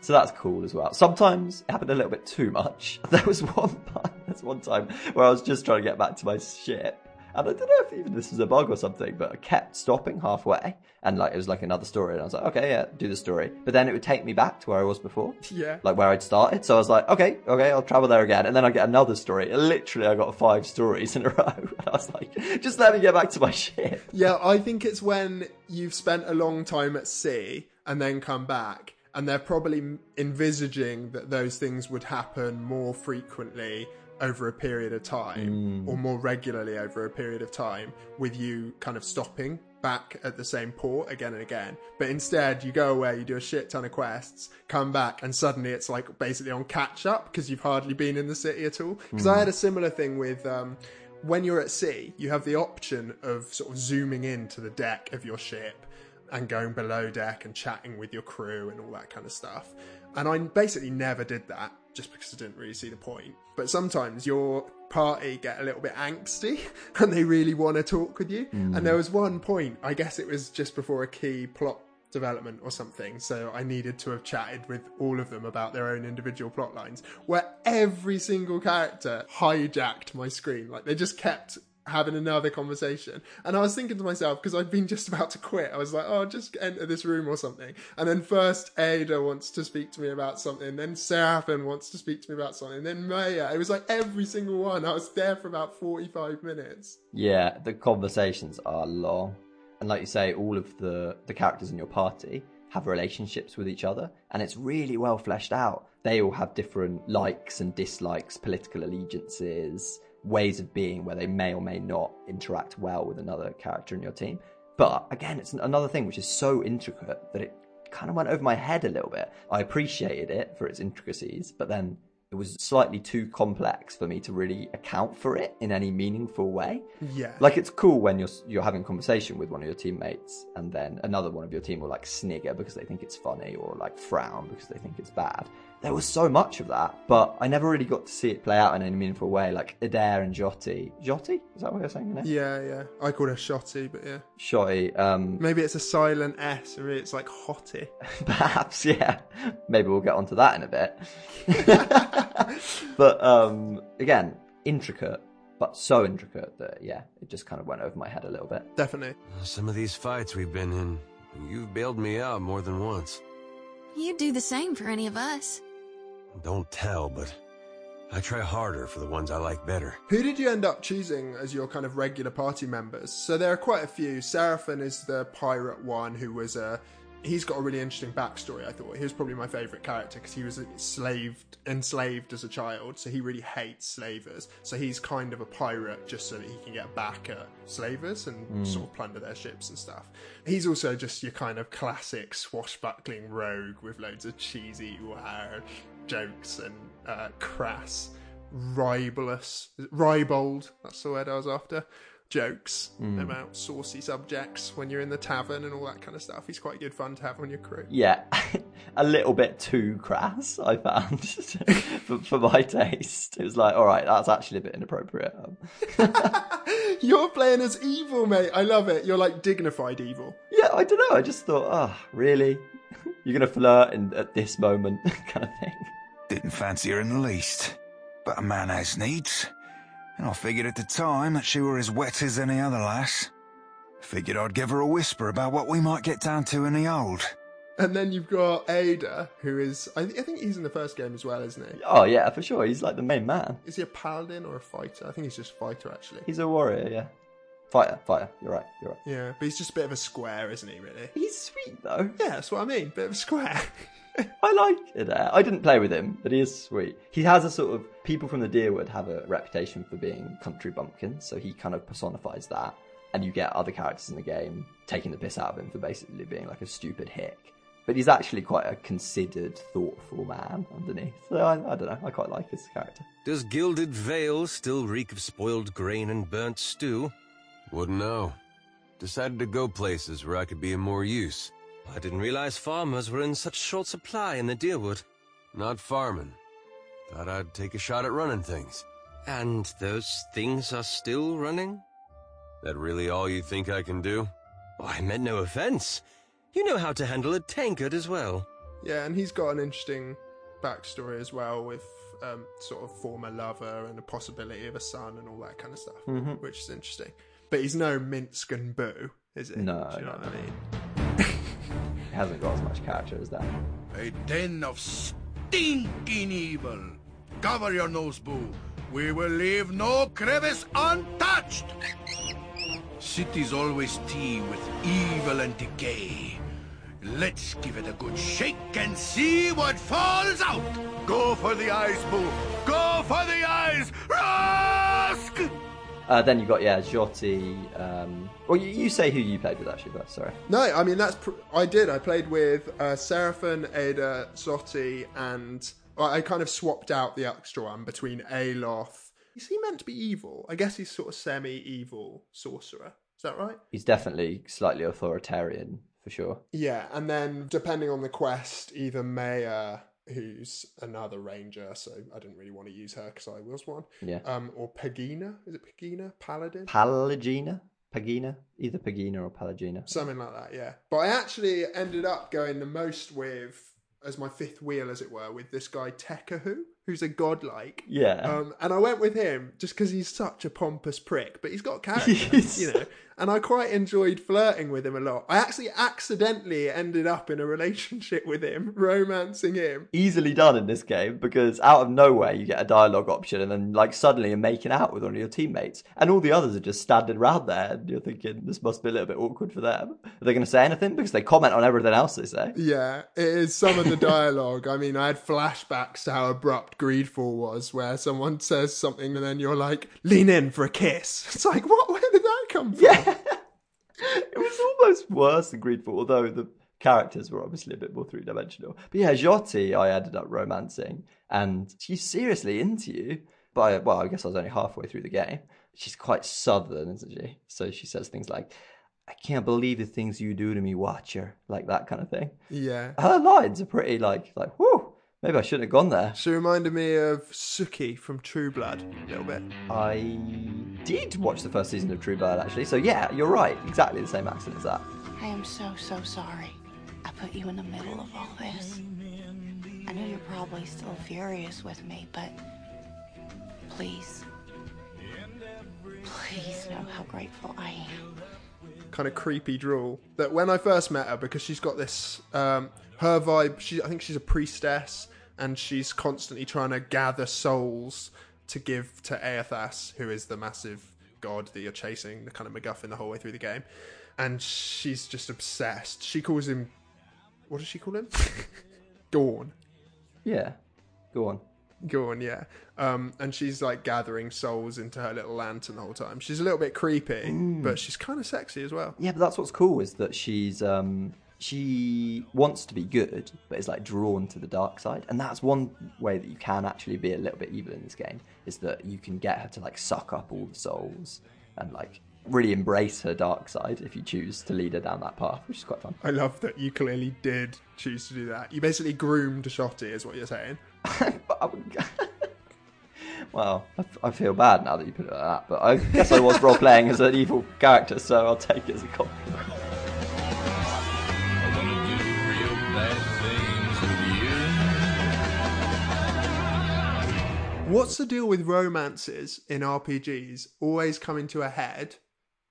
So that's cool as well. Sometimes it happened a little bit too much. There was one time where I was just trying to get back to my ship, and I don't know if even this was a bug or something, but I kept stopping halfway, and like it was like another story, and I was like, okay, yeah, do the story. But then it would take me back to where I was before, like where I'd started. So I was like, okay, I'll travel there again, and then I get another story. And literally, I got 5 stories in a row, and I was like, just let me get back to my ship. Yeah, I think it's when you've spent a long time at sea and then come back, and they're probably envisaging that those things would happen more frequently over a period of time, or more regularly over a period of time, with you kind of stopping back at the same port again and again. But instead you go away, you do a shit ton of quests, come back, and suddenly it's like basically on catch up because you've hardly been in the city at all. Because I had a similar thing with when you're at sea, you have the option of sort of zooming into the deck of your ship and going below deck and chatting with your crew and all that kind of stuff. And I basically never did that, just because I didn't really see the point. But sometimes your party get a little bit angsty and they really want to talk with you. And there was one point, I guess it was just before a key plot development or something, so I needed to have chatted with all of them about their own individual plot lines, where every single character hijacked my screen. Like, they just kept having another conversation. And I was thinking to myself, because I'd been just about to quit, I was like, oh, just enter this room or something. And then first Ada wants to speak to me about something, then Seraphim wants to speak to me about something, then Maya. It was like every single one. I was there for about 45 minutes. Yeah, the conversations are long. And like you say, all of the characters in your party have relationships with each other, and it's really well fleshed out. They all have different likes and dislikes, political allegiances, ways of being where they may or may not interact well with another character in your team. But again, it's another thing which is so intricate that it kind of went over my head a little bit. I appreciated it for its intricacies, but then it was slightly too complex for me to really account for it in any meaningful way. Yeah. Like, it's cool when you're having a conversation with one of your teammates and then another one of your team will like snigger because they think it's funny, or like frown because they think it's bad. There was so much of that, but I never really got to see it play out in any meaningful way. Like Adair and Jotty. Jotty? Is that what you're saying? Yeah. I called her Shotty, but yeah. Shotty. Maybe it's a silent S, or it's like Hotty. Perhaps, yeah. Maybe we'll get onto that in a bit. But again, intricate, but so intricate that, yeah, it just kind of went over my head a little bit. Definitely. Some of these fights we've been in, you've bailed me out more than once. You'd do the same for any of us. Don't tell, but I try harder for the ones I like better. Who did you end up choosing as your kind of regular party members? So there are quite a few. Seraphim is the pirate one who was a... He's got a really interesting backstory, I thought. He was probably my favourite character because he was enslaved as a child, so he really hates slavers. So he's kind of a pirate just so that he can get back at slavers and sort of plunder their ships and stuff. He's also just your kind of classic swashbuckling rogue with loads of cheesy wow jokes and crass, ribald, that's the word I was after, jokes about saucy subjects when you're in the tavern and all that kind of stuff. He's quite good fun to have on your crew. Yeah, a little bit too crass, I found, for my taste. It was like, all right, that's actually a bit inappropriate. You're playing as evil, mate. I love it. You're like dignified evil. Yeah, I don't know. I just thought, really? You're going to flirt at this moment kind of thing? Didn't fancy her in the least, but a man has needs. And I figured at the time that she were as wet as any other lass. Figured I'd give her a whisper about what we might get down to in the old. And then you've got Ada, who is... I think he's in the first game as well, isn't he? Oh, yeah, for sure. He's like the main man. Is he a paladin or a fighter? I think he's just fighter, actually. He's a warrior, yeah. Fighter. You're right. Yeah, but he's just a bit of a square, isn't he, really? He's sweet, though. Yeah, that's what I mean. Bit of a square. I like Adair. I didn't play with him, but he is sweet. He has a sort of... People from the Deerwood have a reputation for being country bumpkins, so he kind of personifies that. And you get other characters in the game taking the piss out of him for basically being like a stupid hick. But he's actually quite a considered, thoughtful man underneath. So I don't know, I quite like his character. Does Gilded Vale still reek of spoiled grain and burnt stew? Wouldn't know. Decided to go places where I could be of more use. I didn't realize farmers were in such short supply in the Deerwood. Not farming. Thought I'd take a shot at running things. And those things are still running? That really all you think I can do? Oh, I meant no offense. You know how to handle a tankard as well. Yeah, and he's got an interesting backstory as well with sort of former lover and the possibility of a son and all that kind of stuff, which is interesting. But he's no Minsk and Boo, is it? No. Do you know what I mean? Hasn't got as much character as that. A den of stinking evil. Cover your nose, Boo. We will leave no crevice untouched. Cities always teem with evil and decay. Let's give it a good shake and see what falls out. Go for the eyes, Boo. Go for the eyes! Rask! Then you've got, yeah, Jotty. Well, you say who you played with, actually, but sorry. No, I mean, I did. I played with Seraphim, Ada, Jotty, and I kind of swapped out the extra one between Aloth. Is he meant to be evil? I guess he's sort of semi-evil sorcerer. Is that right? He's definitely slightly authoritarian, for sure. Yeah, and then depending on the quest, either Maya, who's another ranger, so I didn't really want to use her because I was one. Yeah. Or Pagina. Is it Pagina? Paladin? Palagina? Pagina? Either Pagina or Palagina. Something like that, yeah. But I actually ended up going the most with, as my fifth wheel, as it were, with this guy Tekēhu, who's a godlike. Yeah. And I went with him just because he's such a pompous prick, but he's got character, you know. And I quite enjoyed flirting with him a lot. I actually accidentally ended up in a relationship with him, romancing him. Easily done in this game, because out of nowhere you get a dialogue option and then like suddenly you're making out with one of your teammates and all the others are just standing around there and you're thinking this must be a little bit awkward for them. Are they going to say anything? Because they comment on everything else they say. Yeah, it is some of the dialogue. I mean, I had flashbacks to how abrupt Greedfall was, where someone says something and then you're like, lean in for a kiss. It's like, what? Where did that come from? Yeah. It was almost worse than Greedfall, although the characters were obviously a bit more three-dimensional. But yeah, Jotty I ended up romancing, and she's seriously into you. But I guess I was only halfway through the game. She's quite southern, isn't she? So she says things like, I can't believe the things you do to me, Watcher. Like that kind of thing. Yeah. Her lines are pretty like, whoo. Maybe I shouldn't have gone there. She reminded me of Suki from True Blood a little bit. I did watch the first season of True Blood, actually. So yeah, you're right. Exactly the same accent as that. I am so sorry. I put you in the middle of all this. I know you're probably still furious with me, but please know how grateful I am. Kind of creepy drool that when I first met her, because she's got this her vibe, I think she's a priestess and she's constantly trying to gather souls to give to Eothas, who is the massive god that you're chasing, the kind of MacGuffin the whole way through the game, and she's just obsessed. She calls him, what does she call him? Gorn. Yeah, Gorn, yeah. And she's like gathering souls into her little lantern the whole time. She's a little bit creepy, but she's kind of sexy as well. Yeah, but that's what's cool, is that she's she wants to be good, but is like drawn to the dark side. And that's one way that you can actually be a little bit evil in this game, is that you can get her to like suck up all the souls and like really embrace her dark side if you choose to lead her down that path, which is quite fun. I love that you clearly did choose to do that. You basically groomed Jotty, is what you're saying. Well, I feel bad now that you put it like that, but I guess I was role-playing as an evil character, so I'll take it as a compliment. What's the deal with romances in RPGs always coming to a head,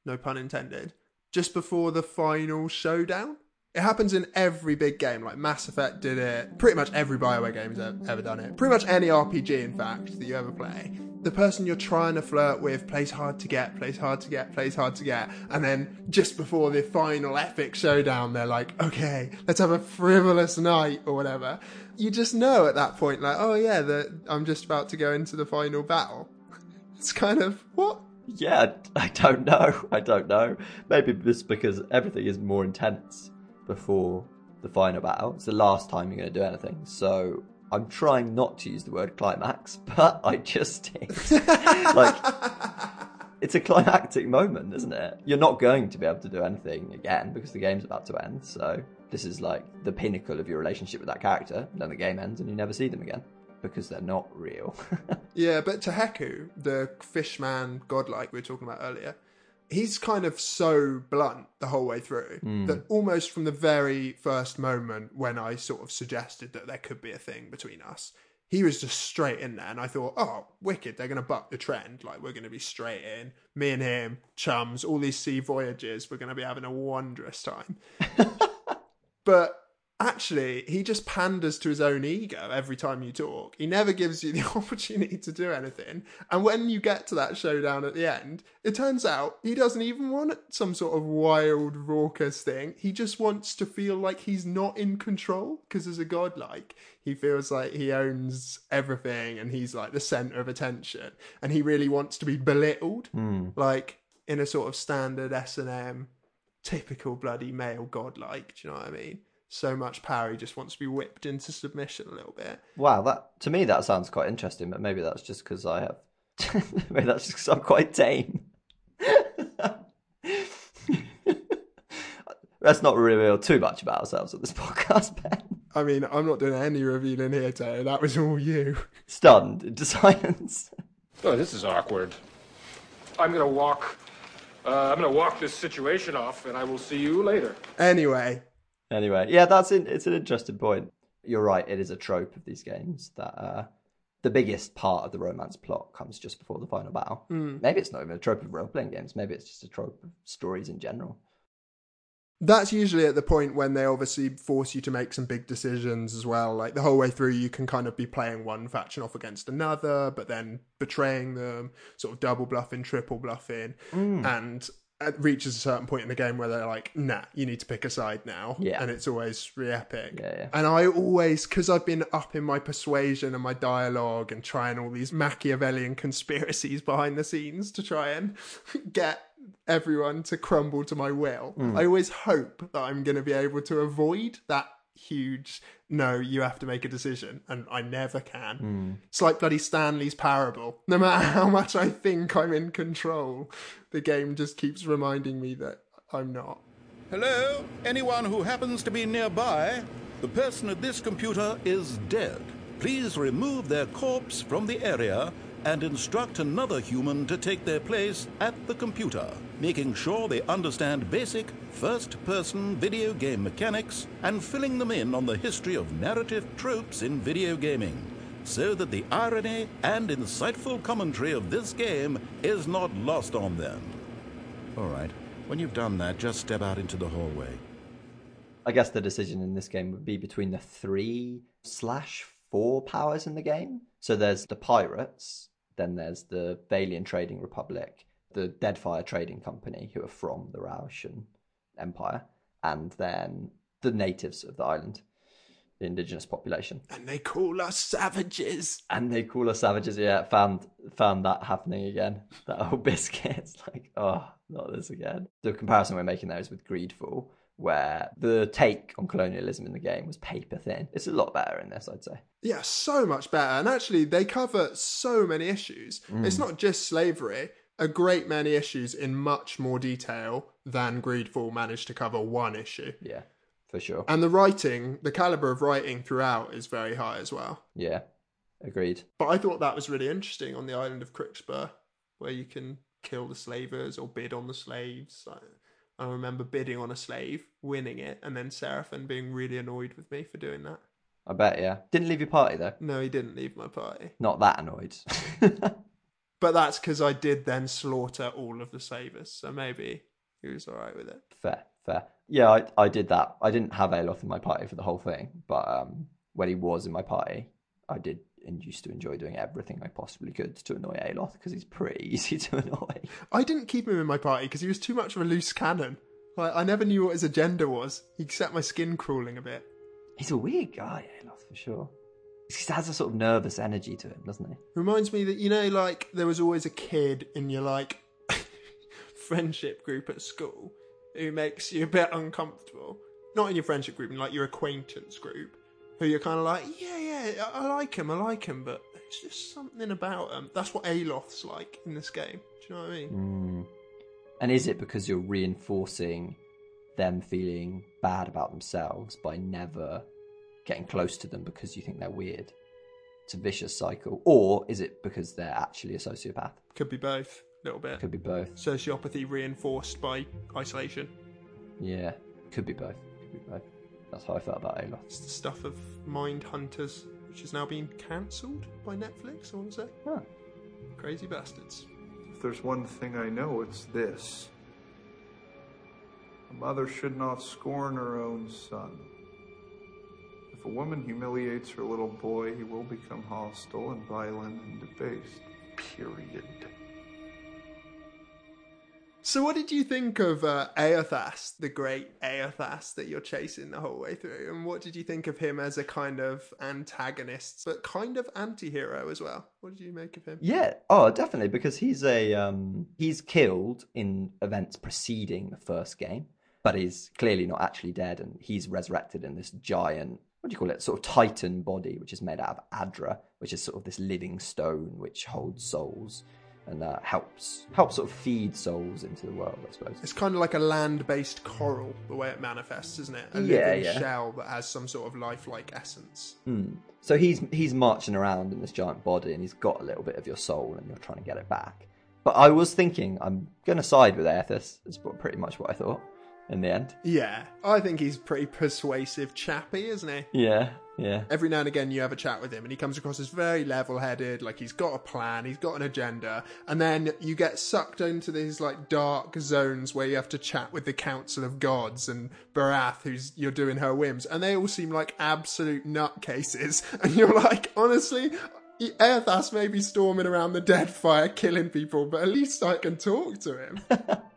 no pun intended, just before the final showdown? It happens in every big game, like Mass Effect did it, pretty much every BioWare game has ever done it, pretty much any RPG, in fact, that you ever play. The person you're trying to flirt with plays hard to get, and then just before the final epic showdown, they're like, okay, let's have a frivolous night or whatever. You just know at that point, like, oh yeah, I'm just about to go into the final battle. It's kind of, what? Yeah, I don't know. Maybe it's because everything is more intense before the final battle. It's the last time you're going to do anything. So I'm trying not to use the word climax, but I just did. Like, it's a climactic moment, isn't it? You're not going to be able to do anything again because the game's about to end. So this is like the pinnacle of your relationship with that character. And then the game ends and you never see them again because they're not real. Yeah, but Tekēhu, the fishman godlike we were talking about earlier, he's kind of so blunt the whole way through that almost from the very first moment when I sort of suggested that there could be a thing between us, he was just straight in there. And I thought, oh, wicked, they're going to buck the trend. Like, we're going to be straight in. Me and him, chums, all these sea voyages, we're going to be having a wondrous time. But Actually, he just panders to his own ego every time you talk. He never gives you the opportunity to do anything. And when you get to that showdown at the end, it turns out he doesn't even want some sort of wild, raucous thing. He just wants to feel like he's not in control, because as a godlike, he feels like he owns everything and he's like the center of attention. And he really wants to be belittled, like in a sort of standard S&M, typical bloody male godlike, do you know what I mean? So much power, he just wants to be whipped into submission a little bit. Wow, that to me that sounds quite interesting, but maybe that's just because I have. Maybe that's just because I'm quite tame. Let's not reveal too much about ourselves at this podcast, Ben. I mean, I'm not doing any revealing here, Theo. That was all you. Stunned into silence. Oh, this is awkward. I'm gonna walk this situation off, and I will see you later. Anyway, yeah, it's an interesting point. You're right, it is a trope of these games that the biggest part of the romance plot comes just before the final battle. Mm. Maybe it's not even a trope of role-playing games. Maybe it's just a trope of stories in general. That's usually at the point when they obviously force you to make some big decisions as well. Like the whole way through, you can kind of be playing one faction off against another, but then betraying them, sort of double bluffing, triple bluffing, and... It reaches a certain point in the game where they're like, nah, you need to pick a side now. Yeah. And it's always really epic. Yeah, yeah. And I always, because I've been up in my persuasion and my dialogue and trying all these Machiavellian conspiracies behind the scenes to try and get everyone to crumble to my will, I always hope that I'm going to be able to avoid that huge, no, you have to make a decision, and I never can. It's like bloody Stanley's Parable. No matter how much I think I'm in control, the game just keeps reminding me that I'm not. Hello, anyone who happens to be nearby, the person at this computer is dead. Please remove their corpse from the area and instruct another human to take their place at the computer, making sure they understand basic first-person video game mechanics and filling them in on the history of narrative tropes in video gaming, so that the irony and insightful commentary of this game is not lost on them. All right, when you've done that, just step out into the hallway. I guess the decision in this game would be between the 3/4 powers in the game. So there's the pirates, then there's the Valian Trading Republic, the Deadfire Trading Company, who are from the Raushan Empire, and then the natives of the island, the indigenous population. And they call us savages. Yeah, found that happening again. That old biscuit. It's like, oh, not this again. The comparison we're making there is with Greedfall, where the take on colonialism in the game was paper thin. It's a lot better in this, I'd say. Yeah, so much better. And actually, they cover so many issues. It's not just slavery. A great many issues in much more detail than Greedfall managed to cover one issue. Yeah, for sure. And the writing, the calibre of writing throughout is very high as well. Yeah, agreed. But I thought that was really interesting on the island of Crixbur, where you can kill the slavers or bid on the slaves. I remember bidding on a slave, winning it, and then Seraphim being really annoyed with me for doing that. I bet, yeah. Didn't leave your party, though? No, he didn't leave my party. Not that annoyed. But that's because I did then slaughter all of the slavers, so maybe he was all right with it. Fair. Yeah, I did that. I didn't have Aloth in my party for the whole thing, but when he was in my party, I did and used to enjoy doing everything I possibly could to annoy Aloth, because he's pretty easy to annoy. I didn't keep him in my party because he was too much of a loose cannon. Like, I never knew what his agenda was. He set my skin crawling a bit. He's a weird guy, Aloth, for sure. He has a sort of nervous energy to him, doesn't he? Reminds me that, you know, like, there was always a kid in your, like, friendship group at school who makes you a bit uncomfortable. Not in your friendship group, in, like, your acquaintance group. Who you're kind of like, yeah, I like him, but it's just something about him. That's what Aloth's like in this game. Do you know what I mean? And is it because you're reinforcing them feeling bad about themselves by never getting close to them because you think they're weird? It's a vicious cycle. Or is it because they're actually a sociopath? Could be both, a little bit. Could be both. Sociopathy reinforced by isolation. Yeah, could be both. That's how I felt about Aloth. It's the stuff of Mind Hunters, which has now been cancelled by Netflix, I want to say. Huh. Crazy bastards. If there's one thing I know, it's this. A mother should not scorn her own son. If a woman humiliates her little boy, he will become hostile and violent and debased. Period. So what did you think of Eothas, the great Eothas that you're chasing the whole way through? And what did you think of him as a kind of antagonist, but kind of anti-hero as well? What did you make of him? Yeah, oh, definitely, because he's a he's killed in events preceding the first game, but he's clearly not actually dead, and he's resurrected in this giant, what do you call it, sort of titan body, which is made out of Adra, which is sort of this living stone which holds souls. And that helps sort of feed souls into the world, I suppose. It's kind of like a land-based coral, the way it manifests, isn't it? A living shell that has some sort of lifelike essence. Mm. So he's marching around in this giant body, and he's got a little bit of your soul, and you're trying to get it back. But I was thinking, I'm going to side with Eothas. It's pretty much what I thought in the end. Yeah, I think he's pretty persuasive chappy, isn't he? Yeah. Yeah. Every now and again you have a chat with him and he comes across as very level-headed, like he's got a plan, he's got an agenda, and then you get sucked into these like dark zones where you have to chat with the Council of Gods and Berath, you're doing her whims, and they all seem like absolute nutcases, and you're like, honestly, Eothas may be storming around the Deadfire killing people, but at least I can talk to him.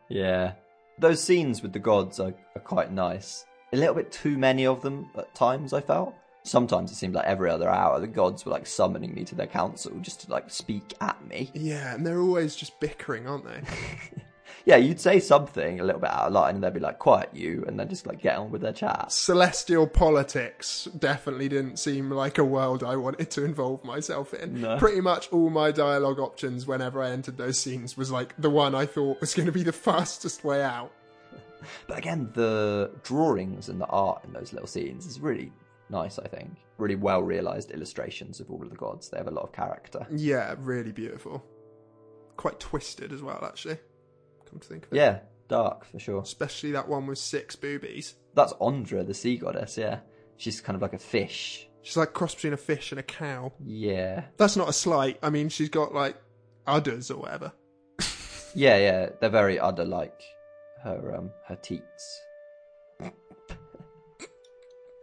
Yeah. Those scenes with the gods are quite nice. A little bit too many of them at times, I felt. Sometimes it seemed like every other hour the gods were like summoning me to their council just to like speak at me. Yeah, and they're always just bickering, aren't they? Yeah, you'd say something a little bit out of line and they'd be like, quiet you, and then just like get on with their chat. Celestial politics definitely didn't seem like a world I wanted to involve myself in. No. Pretty much all my dialogue options whenever I entered those scenes was like the one I thought was going to be the fastest way out. But again, the drawings and the art in those little scenes is really nice, I think. Really well realised illustrations of all of the gods. They have a lot of character. Yeah, really beautiful. Quite twisted as well, actually. Come to think of it. Yeah, dark for sure. Especially that one with 6 boobies. That's Andra, the sea goddess, yeah. She's kind of like a fish. She's like a cross between a fish and a cow. Yeah. That's not a slight. I mean, she's got like udders or whatever. Yeah. They're very udder-like. Her teats.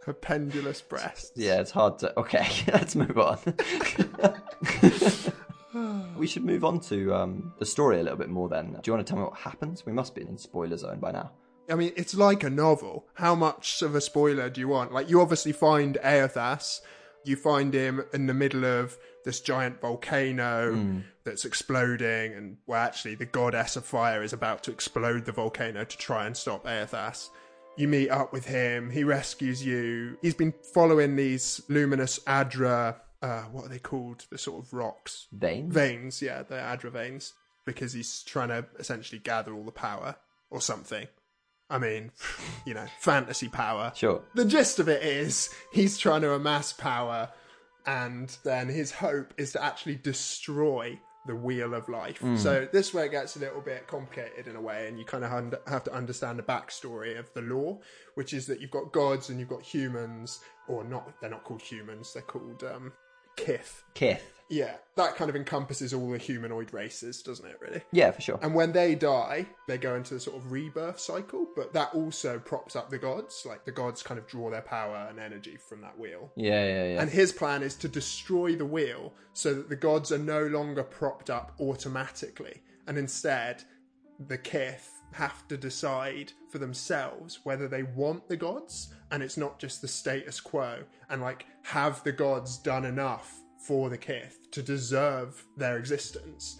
Her pendulous breasts. Yeah, it's hard to... Okay, let's move on. We should move on to the story a little bit more then. Do you want to tell me what happens? We must be in spoiler zone by now. I mean, it's like a novel. How much of a spoiler do you want? Like, you obviously find Eothas. You find him in the middle of this giant volcano that's exploding, and well, actually, the goddess of fire is about to explode the volcano to try and stop Eothas. You meet up with him. He rescues you. He's been following these luminous Adra... what are they called? The sort of rocks. Veins? Veins, yeah. They're Adra veins. Because he's trying to essentially gather all the power or something. I mean, you know, fantasy power. Sure. The gist of it is he's trying to amass power, and then his hope is to actually destroy the wheel of life. So this way it gets a little bit complicated in a way, and you kind of have to understand the backstory of the lore, which is that you've got gods and you've got humans, or not, they're not called humans, they're called Kith. Yeah, that kind of encompasses all the humanoid races, doesn't it, really? Yeah, for sure. And when they die, they go into the sort of rebirth cycle, but that also props up the gods. Like, the gods kind of draw their power and energy from that wheel. Yeah. And his plan is to destroy the wheel so that the gods are no longer propped up automatically. And instead, the Kith have to decide for themselves whether they want the gods, and it's not just the status quo. And, like, have the gods done enough for the Kith to deserve their existence?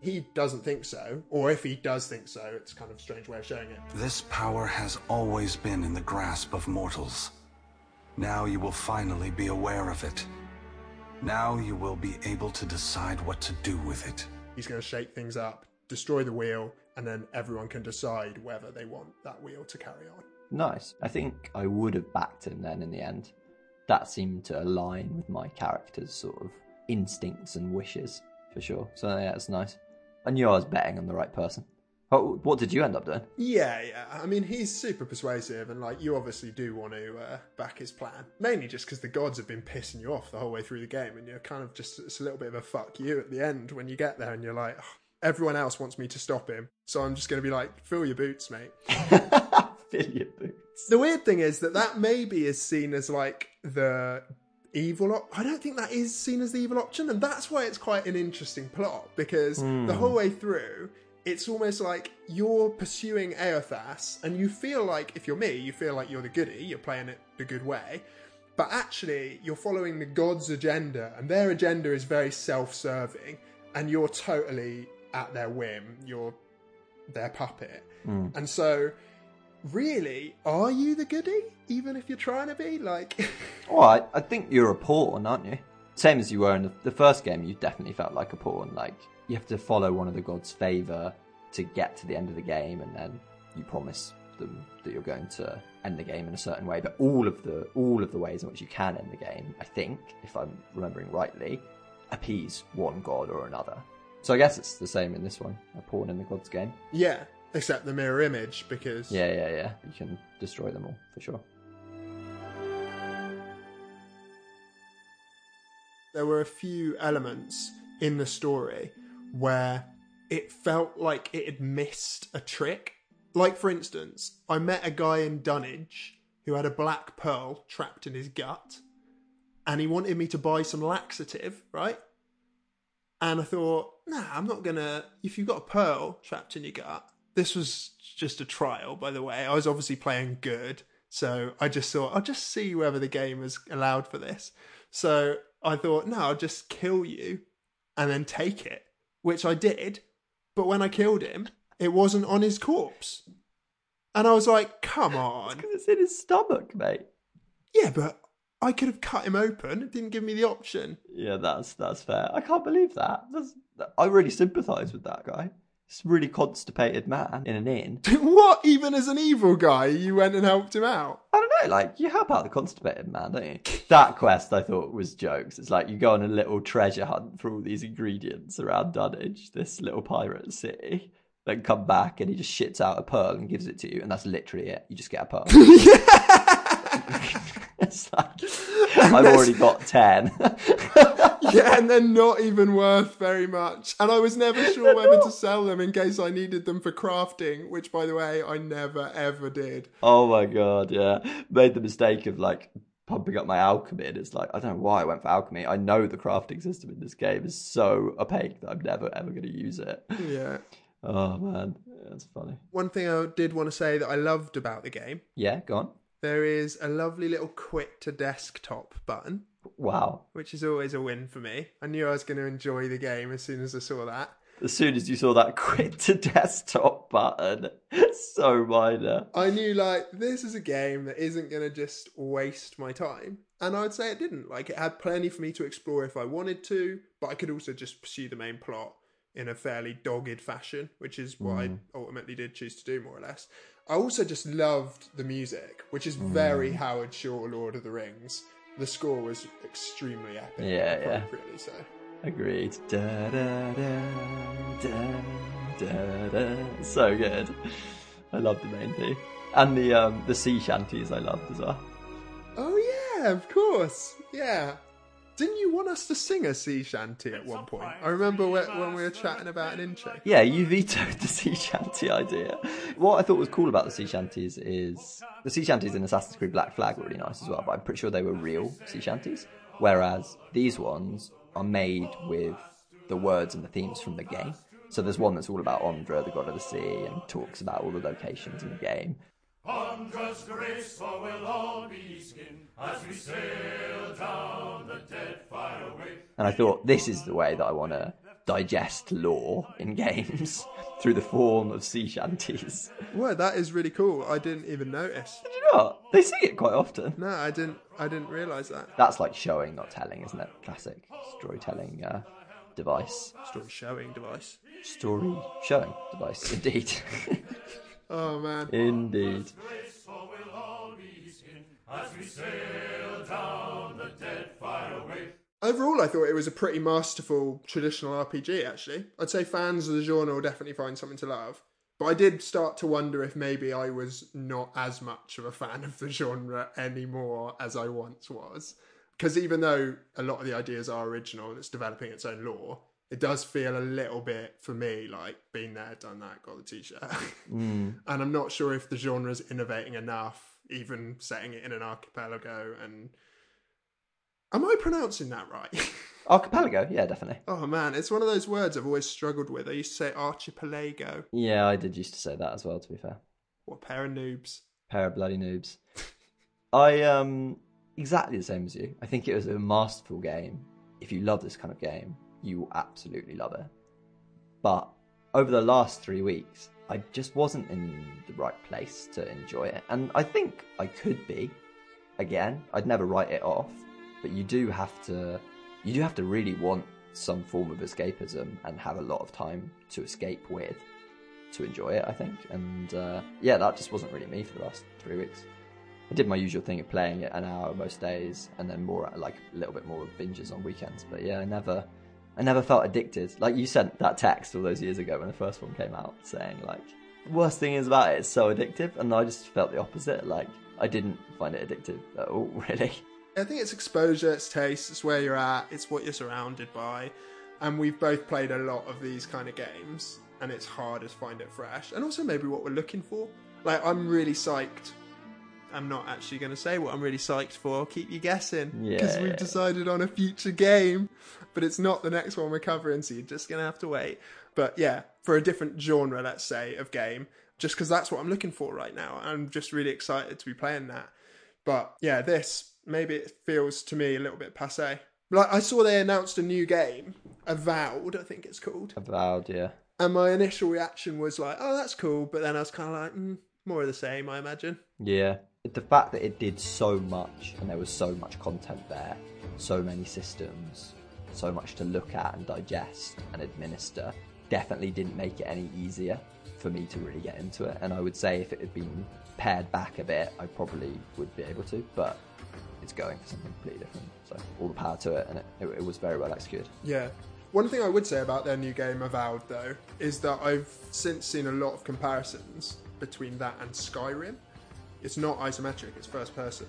He doesn't think so, or if he does think so, it's kind of a strange way of showing it. This power has always been in the grasp of mortals. Now you will finally be aware of it. Now you will be able to decide what to do with it. He's going to shake things up, destroy the wheel, and then everyone can decide whether they want that wheel to carry on. Nice. I think I would have backed him then in the end. That seemed to align with my character's sort of instincts and wishes, for sure. So, yeah, it's nice. I knew I was betting on the right person. What did you end up doing? Yeah. I mean, he's super persuasive, and, like, you obviously do want to back his plan. Mainly just because the gods have been pissing you off the whole way through the game, and you're kind of just... It's a little bit of a fuck you at the end when you get there, and you're like, oh, everyone else wants me to stop him, so I'm just going to be like, fill your boots, mate. Fill your boots. The weird thing is that maybe is seen as like the evil I don't think that is seen as the evil option, and that's why it's quite an interesting plot, because the whole way through it's almost like you're pursuing Eothas, and you feel like, if you're me, you feel like you're the goody, you're playing it the good way, but actually you're following the gods' agenda, and their agenda is very self-serving, and you're totally at their whim, you're their puppet. And so really, are you the goody, even if you're trying to be? Like, I think you're a pawn, aren't you? Same as you were in the first game, you definitely felt like a pawn. Like, you have to follow one of the gods' favour to get to the end of the game, and then you promise them that you're going to end the game in a certain way. But all of the ways in which you can end the game, I think, if I'm remembering rightly, appease one god or another. So I guess it's the same in this one, a pawn in the gods' game. Yeah. Except the mirror image, because... Yeah. You can destroy them all, for sure. There were a few elements in the story where it felt like it had missed a trick. Like, for instance, I met a guy in Dunwich who had a black pearl trapped in his gut, and he wanted me to buy some laxative, right? And I thought, nah, I'm not going to... If you've got a pearl trapped in your gut... This was just a trial, by the way. I was obviously playing good, so I just thought, I'll just see whether the game has allowed for this. So I thought, no, I'll just kill you and then take it, which I did. But when I killed him, it wasn't on his corpse. And I was like, come on. Because it's in his stomach, mate. Yeah, but I could have cut him open. It didn't give me the option. Yeah, that's fair. I can't believe that. I really sympathise with that guy. This really constipated man in an inn. What? Even as an evil guy, you went and helped him out? I don't know, like, you help out the constipated man, don't you? That quest, I thought, was jokes. It's like you go on a little treasure hunt for all these ingredients around Dunwich, this little pirate city, then come back and he just shits out a pearl and gives it to you, and that's literally it. You just get a pearl. It's like, I've already got 10. Yeah, and they're not even worth very much. And I was never sure whether to sell them in case I needed them for crafting, which, by the way, I never, ever did. Oh, my God, yeah. Made the mistake of, like, pumping up my alchemy. And it's like, I don't know why I went for alchemy. I know the crafting system in this game is so opaque that I'm never, ever going to use it. Yeah. Oh, man, that's funny. One thing I did want to say that I loved about the game. Yeah, go on. There is a lovely little quit to desktop button. Wow. Which is always a win for me. I knew I was going to enjoy the game as soon as I saw that. As soon as you saw that quit to desktop button. It's so minor. I knew, like, this is a game that isn't going to just waste my time. And I would say it didn't. Like, it had plenty for me to explore if I wanted to, but I could also just pursue the main plot in a fairly dogged fashion, which is what I ultimately did choose to do, more or less. I also just loved the music, which is very Howard Shore, Lord of the Rings. The score was extremely epic. Yeah. Really, so. Agreed. Da, da, da, da, da, da. So good. I love the main theme. And the sea shanties I loved as well. Oh, yeah, of course. Yeah. Didn't you want us to sing a sea shanty at one point? I remember when we were chatting about an intro. Yeah, you vetoed the sea shanty idea. What I thought was cool about the sea shanties is... The sea shanties in Assassin's Creed Black Flag were really nice as well, but I'm pretty sure they were real sea shanties. Whereas these ones are made with the words and the themes from the game. So there's one that's all about Andra, the god of the sea, and talks about all the locations in the game. Andra's graceful will all be skin as we sail down the Deadfire way. And I thought, this is the way that I want to digest lore in games, through the form of sea shanties. Well, that is really cool. I didn't even notice. Did you not? They sing it quite often. No, I didn't realise that. That's like showing, not telling, isn't it? Classic storytelling device. Story showing device, indeed. Oh, man. Indeed. Overall, I thought it was a pretty masterful traditional RPG, actually. I'd say fans of the genre will definitely find something to love. But I did start to wonder if maybe I was not as much of a fan of the genre anymore as I once was. Because even though a lot of the ideas are original and it's developing its own lore, it does feel a little bit, for me, like, been there, done that, got the t-shirt. And I'm not sure if the genre's innovating enough even setting it in an archipelago. And am I pronouncing that right? Archipelago, yeah, definitely. Oh man, it's one of those words I've always struggled with. I used to say archipelago. Yeah, I did used to say that as well, to be fair. What a pair of noobs. Pair of bloody noobs. I exactly the same as you. I think it was a masterful game. If you love this kind of game, you will absolutely love it. But over the last 3 weeks, I just wasn't in the right place to enjoy it. And I think I could be. Again, I'd never write it off. But you do have to really want some form of escapism and have a lot of time to escape with to enjoy it, I think. And yeah, that just wasn't really me for the last 3 weeks. I did my usual thing of playing it an hour most days, and then more like a little bit more binges on weekends. But yeah, I never felt addicted. Like, you sent that text all those years ago when the first one came out saying, like, the worst thing is about it, it's so addictive. And I just felt the opposite. Like, I didn't find it addictive at all, really. I think it's exposure, it's taste, it's where you're at, it's what you're surrounded by. And we've both played a lot of these kind of games, and it's hard to find it fresh. And also maybe what we're looking for. Like, I'm really psyched. I'm not actually going to say what I'm really psyched for. I'll keep you guessing, because we've decided on a future game, but it's not the next one we're covering, so you're just going to have to wait. But yeah, for a different genre, let's say, of game, just because that's what I'm looking for right now. I'm just really excited to be playing that. But yeah, this... maybe it feels to me a little bit passé. Like, I saw they announced a new game, Avowed, I think it's called. Avowed, yeah. And my initial reaction was like, oh, that's cool. But then I was kind of like, more of the same, I imagine. Yeah. The fact that it did so much and there was so much content there, so many systems, so much to look at and digest and administer, definitely didn't make it any easier for me to really get into it. And I would say if it had been pared back a bit, I probably would be able to, but... it's going for something completely different. So all the power to it, and it was very well executed. Yeah. One thing I would say about their new game, Avowed, though, is that I've since seen a lot of comparisons between that and Skyrim. It's not isometric, it's first person.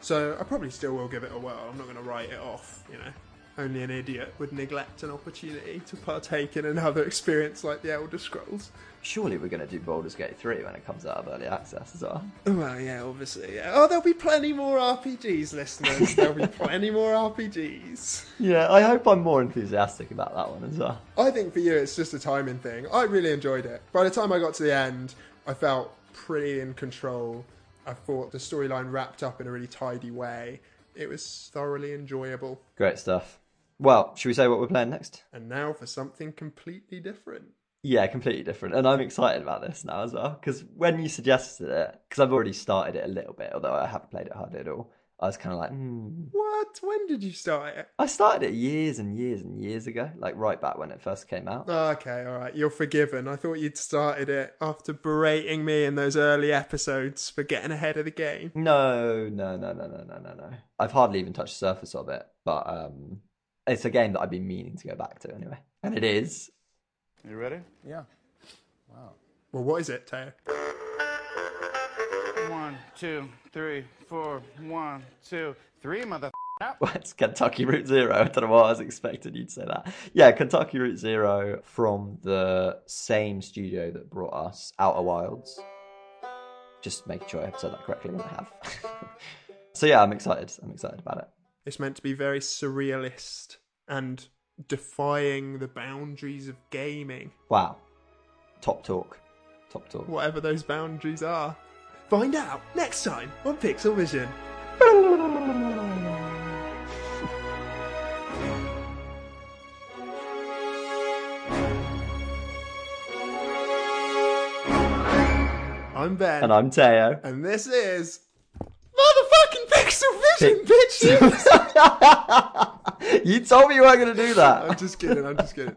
So I probably still will give it a whirl. I'm not going to write it off, you know. Only an idiot would neglect an opportunity to partake in another experience like The Elder Scrolls. Surely we're going to do Baldur's Gate 3 when it comes out of early access as well. Well, yeah, obviously. Yeah. Oh, there'll be plenty more RPGs, listeners. There'll be plenty more RPGs. Yeah, I hope I'm more enthusiastic about that one as well. I think for you it's just a timing thing. I really enjoyed it. By the time I got to the end, I felt pretty in control. I thought the storyline wrapped up in a really tidy way. It was thoroughly enjoyable. Great stuff. Well, should we say what we're playing next? And now for something completely different. Yeah, completely different. And I'm excited about this now as well. Because when you suggested it, because I've already started it a little bit, although I haven't played it hardly at all, I was kind of like, What? When did you start it? I started it years and years and years ago, like right back when it first came out. Oh, okay, all right. You're forgiven. I thought you'd started it after berating me in those early episodes for getting ahead of the game. No. I've hardly even touched the surface of it, but it's a game that I've been meaning to go back to anyway. And it is... You ready? Yeah. Wow. Well, what is it, Theo? 1, 2, 3, 4. 1, 2, 3, mother. Well, it's Kentucky Route Zero. I don't know why I was expecting you to say that. Yeah, Kentucky Route Zero from the same studio that brought us Outer Wilds. Just making sure I have said that correctly, and I have. So yeah, I'm excited about it. It's meant to be very surrealist and defying the boundaries of gaming. Wow. Top talk. Whatever those boundaries are. Find out next time on Pixel Vision. I'm Ben. And I'm Theo. And this is... motherfucking Pixel Vision, bitches! You told me you weren't going to do that. I'm just kidding.